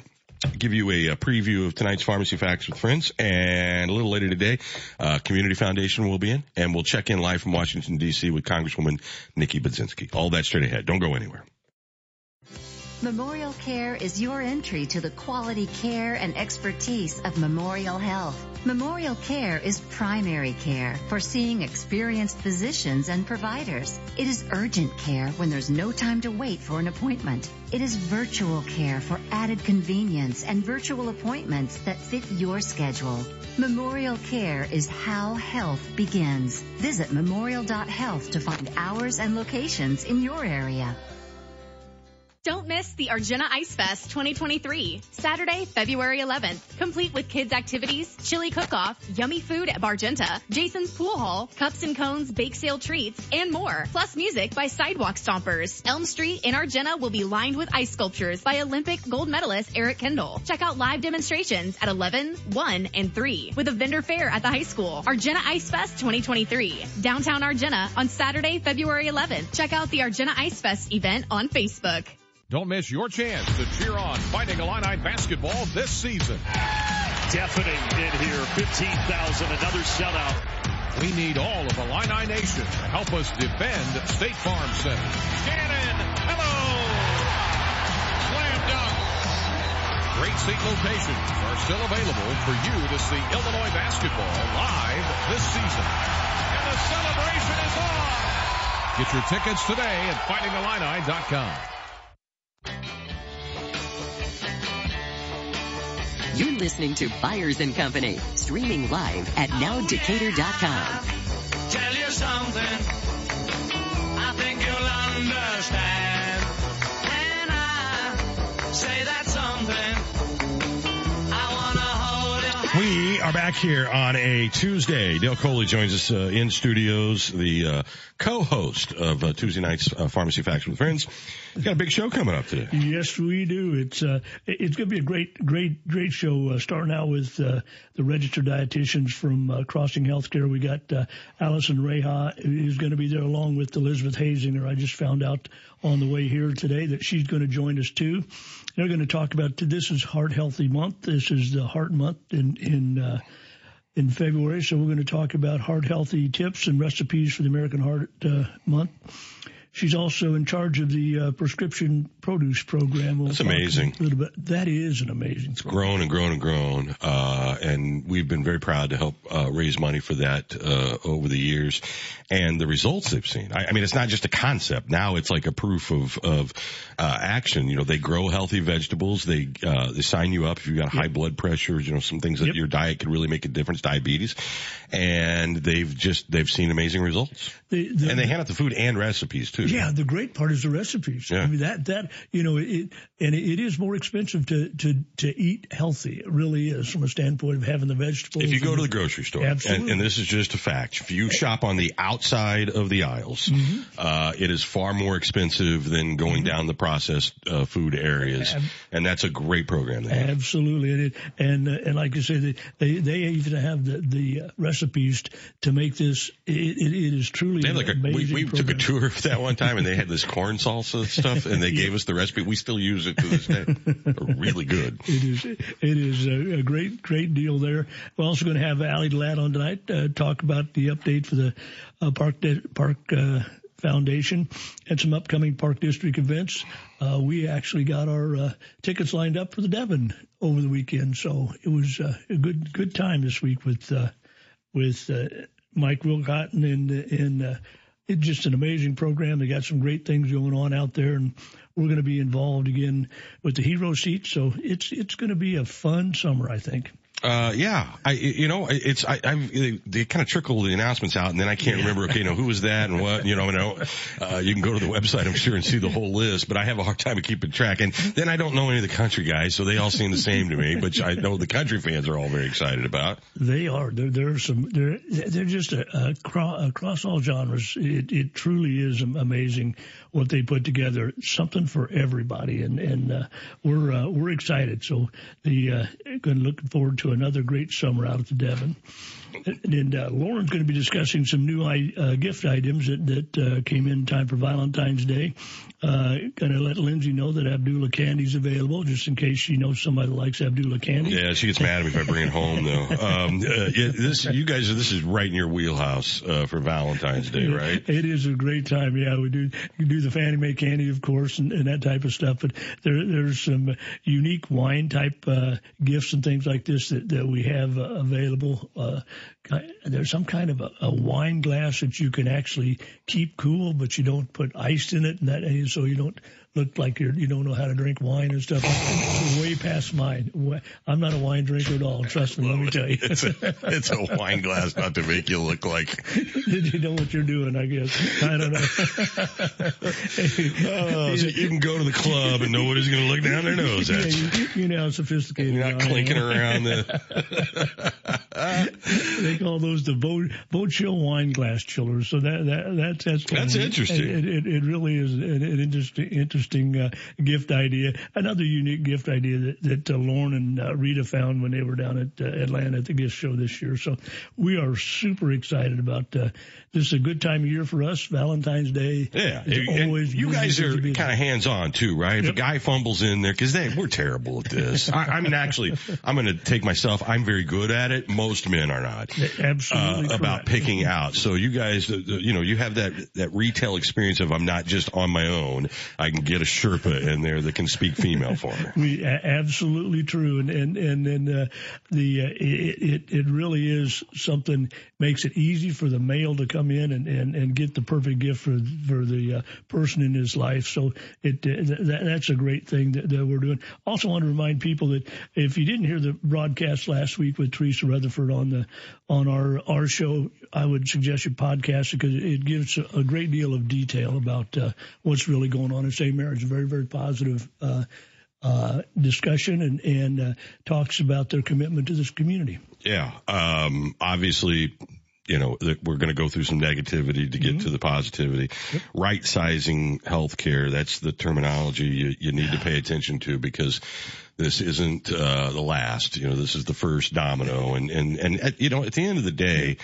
Give you a, a preview of tonight's Pharmacy Facts with Friends. And a little later today, uh, Community Foundation will be in. And we'll check in live from Washington, D C with Congresswoman Nikki Budzinski. All that straight ahead. Don't go anywhere. Memorial Care is your entry to the quality care and expertise of Memorial Health. Memorial Care is primary care for seeing experienced physicians and providers. It is urgent care when there's no time to wait for an appointment. It is virtual care for added convenience and virtual appointments that fit your schedule. Memorial Care is how health begins. Visit memorial dot health to find hours and locations in your area. Don't miss the Argenna Ice Fest twenty twenty-three, Saturday, February eleventh. Complete with kids' activities, chili cook-off, yummy food at Bargenta, Jason's Pool Hall, cups and cones, bake sale treats, and more. Plus music by Sidewalk Stompers. Elm Street in Argenna will be lined with ice sculptures by Olympic gold medalist Eric Kendall. Check out live demonstrations at eleven, one, and three with a vendor fair at the high school. Argenna Ice Fest twenty twenty-three, downtown Argenna on Saturday, February eleventh. Check out the Argenna Ice Fest event on Facebook. Don't miss your chance to cheer on Fighting Illini basketball this season. Deafening in here, fifteen thousand, another sellout. We need all of Illini Nation to help us defend State Farm Center. Shannon, hello! Slam dunk. Great seat locations are still available for you to see Illinois basketball live this season. And the celebration is on! Get your tickets today at fighting illini dot com. You're listening to Byers and Company, streaming live at now decatur dot com. Tell you something, I think you'll understand. When I say that something, I want to hold it. We are back here on a Tuesday. Dale Coley joins us uh, in studios, the uh, co-host of uh, Tuesday night's uh, Pharmacy Facts with Friends. We've got a big show coming up today. Yes, we do. It's uh, it's going to be a great, great, great show. Uh, starting out with uh, the registered dietitians from uh, Crossing Healthcare. We got uh, Allison Reha, who's going to be there along with Elizabeth Hazinger. I just found out on the way here today that she's going to join us too. They're going to talk about this is Heart Healthy Month. This is the Heart Month in in. Uh, in February, so we're going to talk about heart healthy tips and recipes for the American Heart uh, Month. She's also in charge of the uh, prescription produce program. We'll That's amazing. A little bit. That is an amazing It's program. grown and grown and grown, uh, and we've been very proud to help uh, raise money for that uh, over the years. And the results they've seen. I, I mean, it's not just a concept. Now it's like a proof of, of uh, action. You know, they grow healthy vegetables. They, uh, they sign you up if you've got high yep. blood pressure, you know, some things that yep. your diet could really make a difference, diabetes. And they've just, they've seen amazing results. The, the, and they hand out the food and recipes, too. Yeah, the great part is the recipes. Yeah. I mean, that, that you know, it, and it is more expensive to, to, to eat healthy. It really is from a standpoint of having the vegetables. If you go to the grocery store, absolutely. And, and this is just a fact, if you shop on the outside of the aisles, mm-hmm. uh, it is far more expensive than going mm-hmm. down the processed uh, food areas. Ab- and that's a great program. Absolutely. And, it, and, uh, and like you say, they, they even have the, the recipes to make this. It, it, it is truly like an amazing a, We, we took a tour of that one. time and they had this corn salsa stuff and they yeah. gave us the recipe. We still use it to this day. Really good. It is it is a, a great, great deal there. We're also going to have Allie Ladd on tonight uh, talk about the update for the uh, Park De- Park uh, Foundation and some upcoming Park District events. Uh, we actually got our uh, tickets lined up for the Devon over the weekend. So it was uh, a good good time this week with uh, with uh, Mike Wilcotton and, and uh, it's just an amazing program. They got some great things going on out there, and we're going to be involved again with the Hero Seat. So it's it's going to be a fun summer, I think. Uh, yeah, I you know it's I I they kind of trickle the announcements out, and then I can't yeah. remember. Okay, you know who was that and what you know. You know, uh, you can go to the website, I'm sure, and see the whole list. But I have a hard time of keeping track, and then I don't know any of the country guys, so they all seem the same to me. But I know the country fans are all very excited about. They are. There, there are some. They're they're just a, a cro- across all genres. It it truly is amazing what they put together. Something for everybody, and and uh, we're uh, we're excited. So the uh, looking forward to another great summer out at the Devon. And uh, Lauren's going to be discussing some new uh, gift items that, that uh, came in time for Valentine's Day. Uh, going to let Lindsay know that Abdullah candy's available, just in case she knows somebody that likes Abdullah candy. Yeah, she gets mad at me if I bring it home, though. Um, uh, it, this, you guys, this is right in your wheelhouse uh, for Valentine's Day, right? It is a great time. Yeah, we do we do the Fannie Mae candy, of course, and, and that type of stuff. But there, there's some unique wine type uh, gifts and things like this that, that we have uh, available. Uh, There's some kind of a, a wine glass that you can actually keep cool, but you don't put ice in it, and that and so you don't look like you're, you don't know how to drink wine and stuff. It's way past mine. I'm not a wine drinker at all. Trust me, well, let me tell you. It's a, it's a wine glass, not to make you look like. You know what you're doing, I guess. I don't know. Oh, so you can go to the club and nobody's going to look down their nose at you. Yeah, you, you know how sophisticated. You're not clinking around the. They call those the Bo, Bo Chill wine glass chillers. So that that, that that's that's of, interesting. It, it, it really is an, an interesting interesting uh, gift idea. Another unique gift idea that, that uh, Lauren and uh, Rita found when they were down at uh, Atlanta at the gift show this year. So we are super excited about uh, this. Is a good time of year for us. Valentine's Day. Yeah, it, always. You guys are kind of hands on too, right? If yep. a guy fumbles in there, because they we're terrible at this. I, I mean, actually, I'm going to take myself. I'm very good at it. Most men are not. Absolutely uh, about picking out. So you guys, uh, you know, you have that, that retail experience of I'm not just on my own. I can get a Sherpa in there that can speak female for me. We, absolutely true. And and and, and uh, the uh, it, it it really is something makes it easy for the male to come in and, and, and get the perfect gift for for the uh, person in his life. So it uh, that, that's a great thing that, that we're doing. Also want to remind people that if you didn't hear the broadcast last week with Teresa Rutherford on the on our, our show, I would suggest you podcast it because it gives a great deal of detail about uh, what's really going on in same marriage. Very, very positive uh, uh, discussion and, and uh, talks about their commitment to this community. Yeah. Um, obviously, you know, we're going to go through some negativity to get mm-hmm. to the positivity. Yep. Right-sizing healthcare, that's the terminology you, you need yeah. to pay attention to because this isn't uh, the last. You know, this is the first domino. And, and, and at, you know, at the end of the day,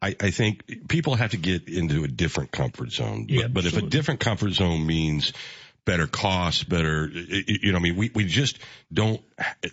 I, I think people have to get into a different comfort zone. Yeah, but, but if a different comfort zone means better costs, better, you know, I mean, we, we just don't,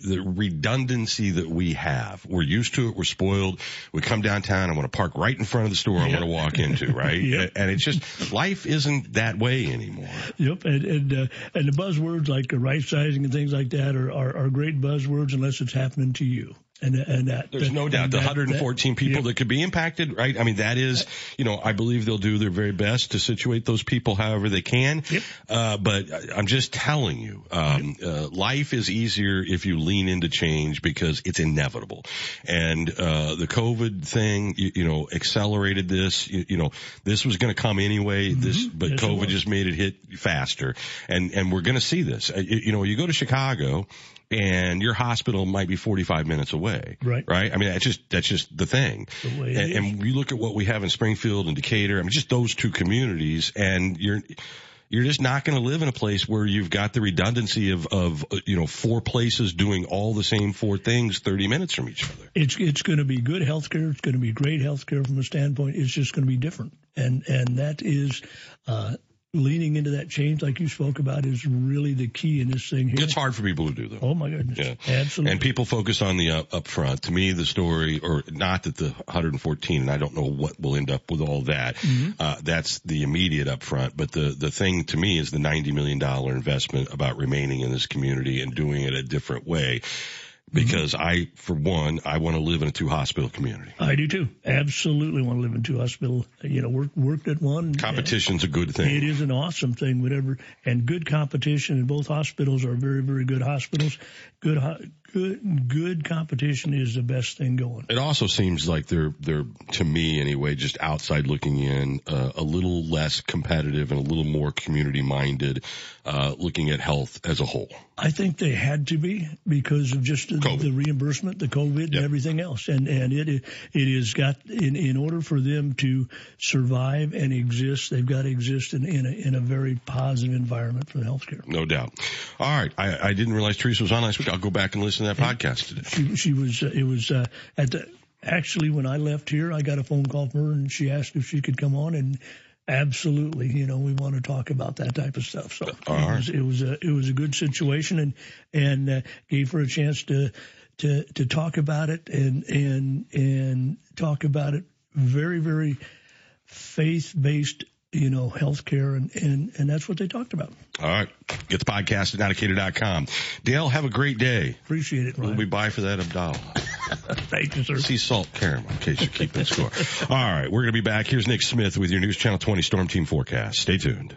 the redundancy that we have, we're used to it, we're spoiled, we come downtown, I want to park right in front of the store, I yep. want to walk into, right? Yep. And it's just, life isn't that way anymore. Yep, and and, uh, and the buzzwords like right-sizing and things like that are, are, are great buzzwords unless it's happening to you. And, and that, there's that, no doubt the that, one hundred fourteen that, people yeah. that could be impacted, right? I mean, that is, you know, I believe they'll do their very best to situate those people however they can. Yep. Uh, but I'm just telling you, um, yep. uh, life is easier if you lean into change because it's inevitable. And, uh, the COVID thing, you, you know, accelerated this, you, you know, this was going to come anyway, mm-hmm. this, but yes, COVID just made it hit faster. And, and we're going to see this. Uh, you, you know, you go to Chicago, and your hospital might be forty-five minutes away, right? Right. I mean, that's just that's just the thing. The way and, and we look at what we have in Springfield and Decatur. I mean, just those two communities, and you're you're just not going to live in a place where you've got the redundancy of of you know four places doing all the same four things thirty minutes from each other. It's it's going to be good healthcare. It's going to be great healthcare from a standpoint. It's just going to be different, and and that is. Uh, Leaning into that change like you spoke about is really the key in this thing here. It's hard for people to do, though. Oh, my goodness. Yeah. Absolutely. And people focus on the up, up front. To me, the story, or not that the one hundred fourteen, and I don't know what will end up with all that. Mm-hmm. Uh, that's the immediate up front. But the, the thing to me is the ninety million dollars investment about remaining in this community and doing it a different way. Because I, for one, I want to live in a two-hospital community. I do, too. Absolutely want to live in two-hospital. You know, work, worked at one. Competition's a good thing. It is an awesome thing, whatever. And good competition in both hospitals are very, very good hospitals. Good good, good competition is the best thing going. It also seems like they're, they're to me anyway, just outside looking in, uh, a little less competitive and a little more community-minded uh, looking at health as a whole. I think they had to be because of just the, the reimbursement, the COVID, yep. and everything else. And, and it it is got in, in order for them to survive and exist, they've got to exist in, in, a, in a very positive environment for healthcare. No doubt. All right. I, I didn't realize Teresa was on last week. I'll go back and listen to that and podcast today. She, she was, uh, it was, uh, at the, actually when I left here, I got a phone call from her and she asked if she could come on and absolutely, you know, we want to talk about that type of stuff. So it was, it was a it was a good situation, and and uh, gave her a chance to to to talk about it and and and talk about it very very faith based. You know, healthcare, and, and, and that's what they talked about. All right. Get the podcast at Now Decatur dot com. Dale, have a great day. Appreciate it, Ryan. We'll be by for that Abdallah. Thank you, sir. Sea salt caramel, in case you're keeping score. All right. We're going to be back. Here's Nick Smith with your News Channel twenty Storm Team forecast. Stay tuned.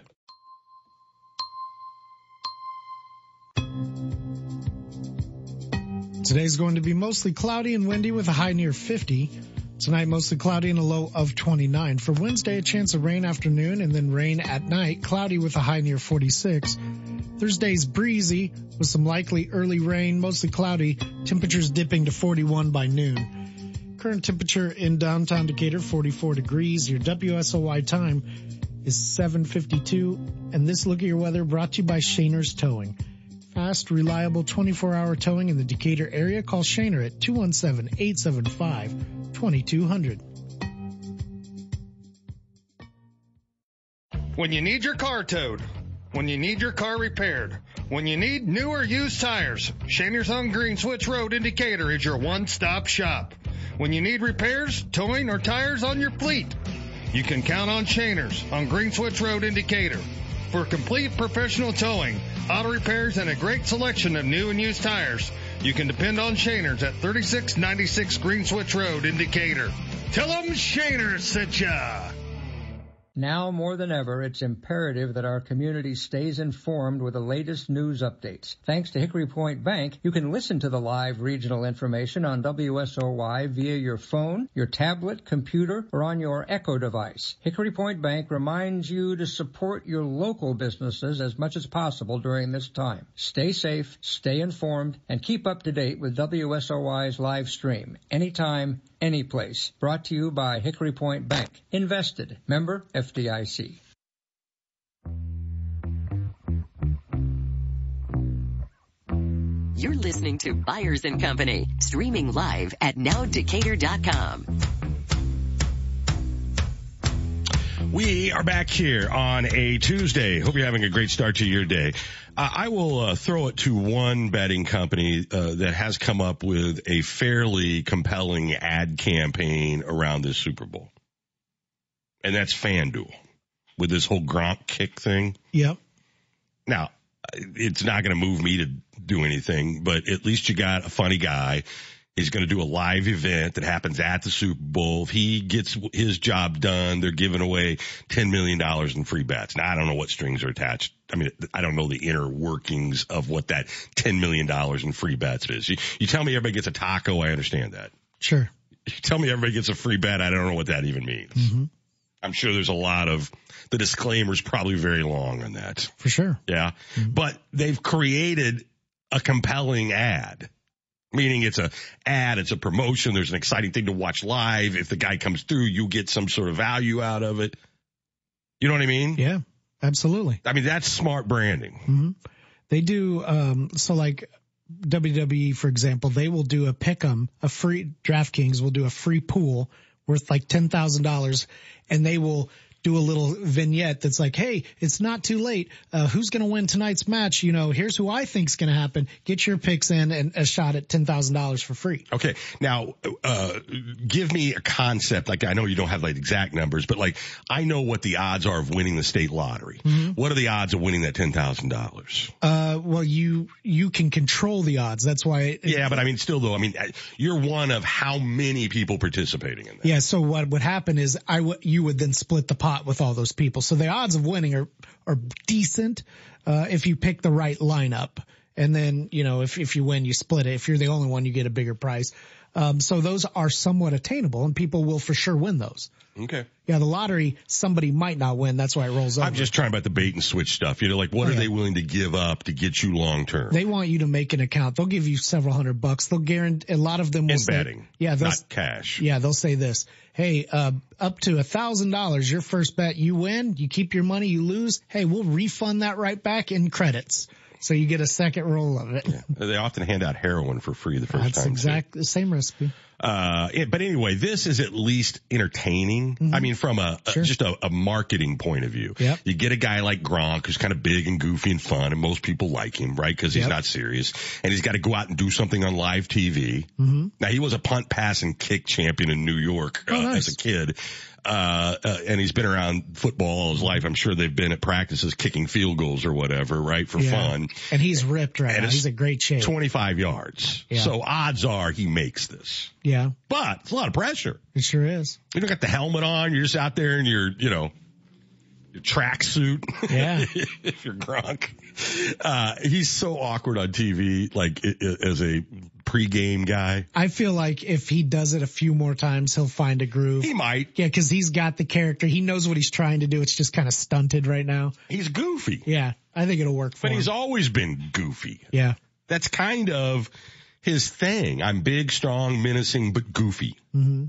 Today's going to be mostly cloudy and windy with a high near fifty. Tonight, mostly cloudy and a low of twenty-nine. For Wednesday, a chance of rain afternoon and then rain at night, cloudy with a high near forty-six. Thursday's breezy with some likely early rain, mostly cloudy, temperatures dipping to forty-one by noon. Current temperature in downtown Decatur, forty-four degrees. Your W S O Y time is seven fifty-two. And this look at your weather brought to you by Shaner's Towing. Fast, reliable, twenty-four hour towing in the Decatur area. Call Shaner at two one seven, eight seven five, two two zero zero. When you need your car towed, when you need your car repaired, when you need new or used tires, Shaner's on Green Switch Road in Decatur is your one-stop shop. When you need repairs, towing, or tires on your fleet, you can count on Shaner's on Green Switch Road in Decatur. For complete professional towing, auto repairs, and a great selection of new and used tires, you can depend on Shaner's at thirty-six ninety-six Green Switch Road in Decatur. Tell them Shaner sent ya! Now more than ever, it's imperative that our community stays informed with the latest news updates. Thanks to Hickory Point Bank, you can listen to the live regional information on W S O Y via your phone, your tablet, computer, or on your Echo device. Hickory Point Bank reminds you to support your local businesses as much as possible during this time. Stay safe, stay informed, and keep up to date with W S O Y's live stream anytime, anyplace. Brought to you by Hickory Point Bank. Invested. Member F D I C. You're listening to Buyers and Company, streaming live at Now Decatur dot com. We are back here on a Tuesday. Hope you're having a great start to your day. Uh, I will uh, throw it to one betting company uh, that has come up with a fairly compelling ad campaign around this Super Bowl. And that's FanDuel with this whole Gronk kick thing. Yep. Now, it's not going to move me to do anything, but at least you got a funny guy. He's going to do a live event that happens at the Super Bowl. If he gets his job done, they're giving away ten million dollars in free bets. Now, I don't know what strings are attached. I mean, I don't know the inner workings of what that ten million dollars in free bets is. You, you tell me everybody gets a taco, I understand that. Sure. You tell me everybody gets a free bet, I don't know what that even means. Mm-hmm. I'm sure there's a lot of – the disclaimer's probably very long on that. For sure. Yeah. Mm-hmm. But they've created a compelling ad. Meaning it's a ad, it's a promotion, there's an exciting thing to watch live. If the guy comes through, you get some sort of value out of it. You know what I mean? Yeah, absolutely. I mean, that's smart branding. Mm-hmm. They do, um, so like W W E, for example, they will do a pick'em, a free, DraftKings will do a free pool worth like ten thousand dollars, and they will do a little vignette that's like, hey, it's not too late. Uh, who's going to win tonight's match? You know, here's who I think's going to happen. Get your picks in and a shot at ten thousand dollars for free. Okay. Now, uh, give me a concept. Like, I know you don't have like exact numbers, but like, I know what the odds are of winning the state lottery. Mm-hmm. What are the odds of winning that ten thousand dollars? Uh, well, you, you can control the odds. That's why. It, yeah. But I mean, still though, I mean, you're one of how many people participating in that? Yeah. So what would happen is I w- you would then split the pot with all those people. So the odds of winning are, are decent, uh, if you pick the right lineup. And then, you know, if, if you win, you split it. If you're the only one, you get a bigger prize. Um, so those are somewhat attainable and people will for sure win those. Okay. Yeah. The lottery, somebody might not win. That's why it rolls over. I'm just trying about the bait and switch stuff. You know, like what oh, are yeah. they willing to give up to get you long term? They want you to make an account. They'll give you several hundred bucks. They'll guarantee a lot of them will and say, betting, yeah, not cash. Yeah. They'll say this. Hey, uh, up to a thousand dollars, your first bet, you win, you keep your money, you lose. Hey, we'll refund that right back in credits. So you get a second roll of it. Yeah. They often hand out heroin for free the first That's time. That's exactly the same recipe. Uh, it, but anyway, this is at least entertaining. Mm-hmm. I mean, from a, sure. a just a, a marketing point of view, yep. you get a guy like Gronk who's kind of big and goofy and fun, and most people like him, right? Because he's yep. not serious, and he's got to go out and do something on live T V. Mm-hmm. Now he was a punt, pass, and kick champion in New York oh, uh, nice. as a kid, uh, uh, and he's been around football all his life. I'm sure they've been at practices kicking field goals or whatever, right, for yeah. fun. And he's ripped right and now. He's in great shape. twenty-five yards. Yeah. So odds are he makes this. Yeah. But it's a lot of pressure. It sure is. You don't got the helmet on. You're just out there in your, you know, your tracksuit. Yeah. If you're Gronk. Uh, he's so awkward on T V, like it, it, as a pregame guy. I feel like if he does it a few more times, he'll find a groove. He might. Yeah, because he's got the character. He knows what he's trying to do. It's just kind of stunted right now. He's goofy. Yeah. I think it'll work for him. But he's always been goofy. Yeah. That's kind of his thing. I'm big, strong, menacing, but goofy. Mm-hmm.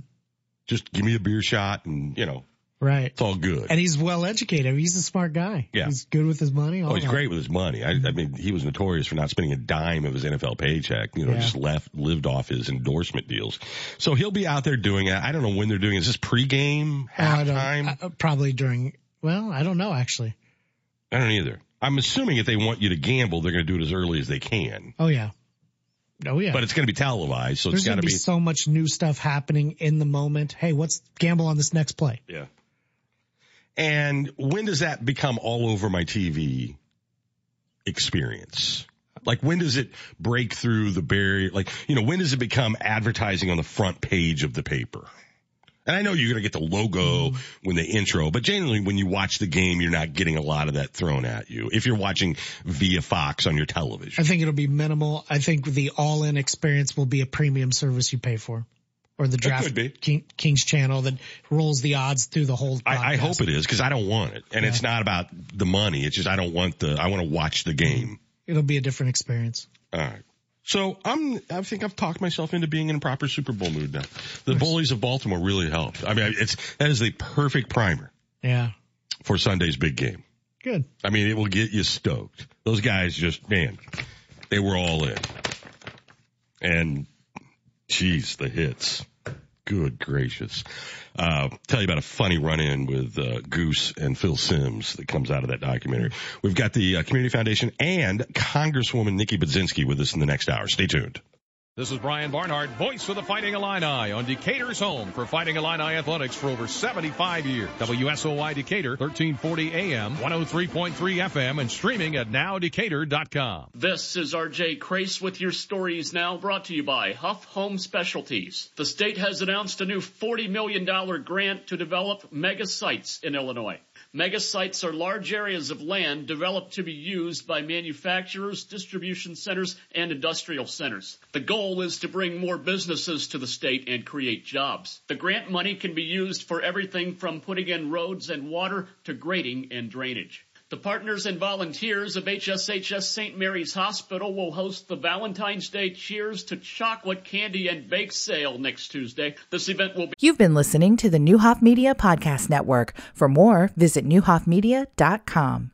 Just give me a beer shot and, you know, right. It's all good. And he's well educated. He's a smart guy. Yeah. He's good with his money. Oh, he's that. great with his money. I, I mean, he was notorious for not spending a dime of his N F L paycheck, you know, yeah. just left, lived off his endorsement deals. So he'll be out there doing it. I don't know when they're doing it. Is this pregame, halftime? Uh, probably during, well, I don't know, actually. I don't either. I'm assuming if they want you to gamble, they're going to do it as early as they can. Oh, yeah. Oh, yeah. But it's going to be televised, so There's it's got to be, be so much new stuff happening in the moment. Hey, what's gamble on this next play? Yeah. And when does that become all over my T V experience? Like, when does it break through the barrier? Like, you know, when does it become advertising on the front page of the paper? And I know you're going to get the logo mm. when the intro, but generally when you watch the game, you're not getting a lot of that thrown at you. If you're watching via Fox on your television. I think it'll be minimal. I think the all-in experience will be a premium service you pay for. Or the Draft King, Kings channel that rolls the odds through the whole I, I hope it is because I don't want it. And yeah. it's not about the money. It's just I don't want the – I want to watch the game. It'll be a different experience. All right. So I'm, I think I've talked myself into being in a proper Super Bowl mood now. The Bullies of Baltimore really helped. I mean, it's, that is the perfect primer. Yeah. For Sunday's big game. Good. I mean, it will get you stoked. Those guys just, man, they were all in. And, geez, the hits. Good gracious. Uh, tell you about a funny run-in with uh, Goose and Phil Sims that comes out of that documentary. We've got the uh, Community Foundation and Congresswoman Nikki Budzinski with us in the next hour. Stay tuned. This is Brian Barnhart, voice of the Fighting Illini on Decatur's home for Fighting Illini athletics for over seventy-five years. W S O Y Decatur, thirteen forty A M, one oh three point three F M, and streaming at now decatur dot com. This is R J Crace with your stories now, brought to you by Huff Home Specialties. The state has announced a new forty million dollars grant to develop mega sites in Illinois. Mega sites are large areas of land developed to be used by manufacturers, distribution centers, and industrial centers. The goal is to bring more businesses to the state and create jobs. The grant money can be used for everything from putting in roads and water to grading and drainage. The partners and volunteers of H S H S Saint Mary's Hospital will host the Valentine's Day Cheers to Chocolate Candy and Bake Sale next Tuesday. This event will be... You've been listening to the Neuhoff Media Podcast Network. For more, visit neuhoff media dot com.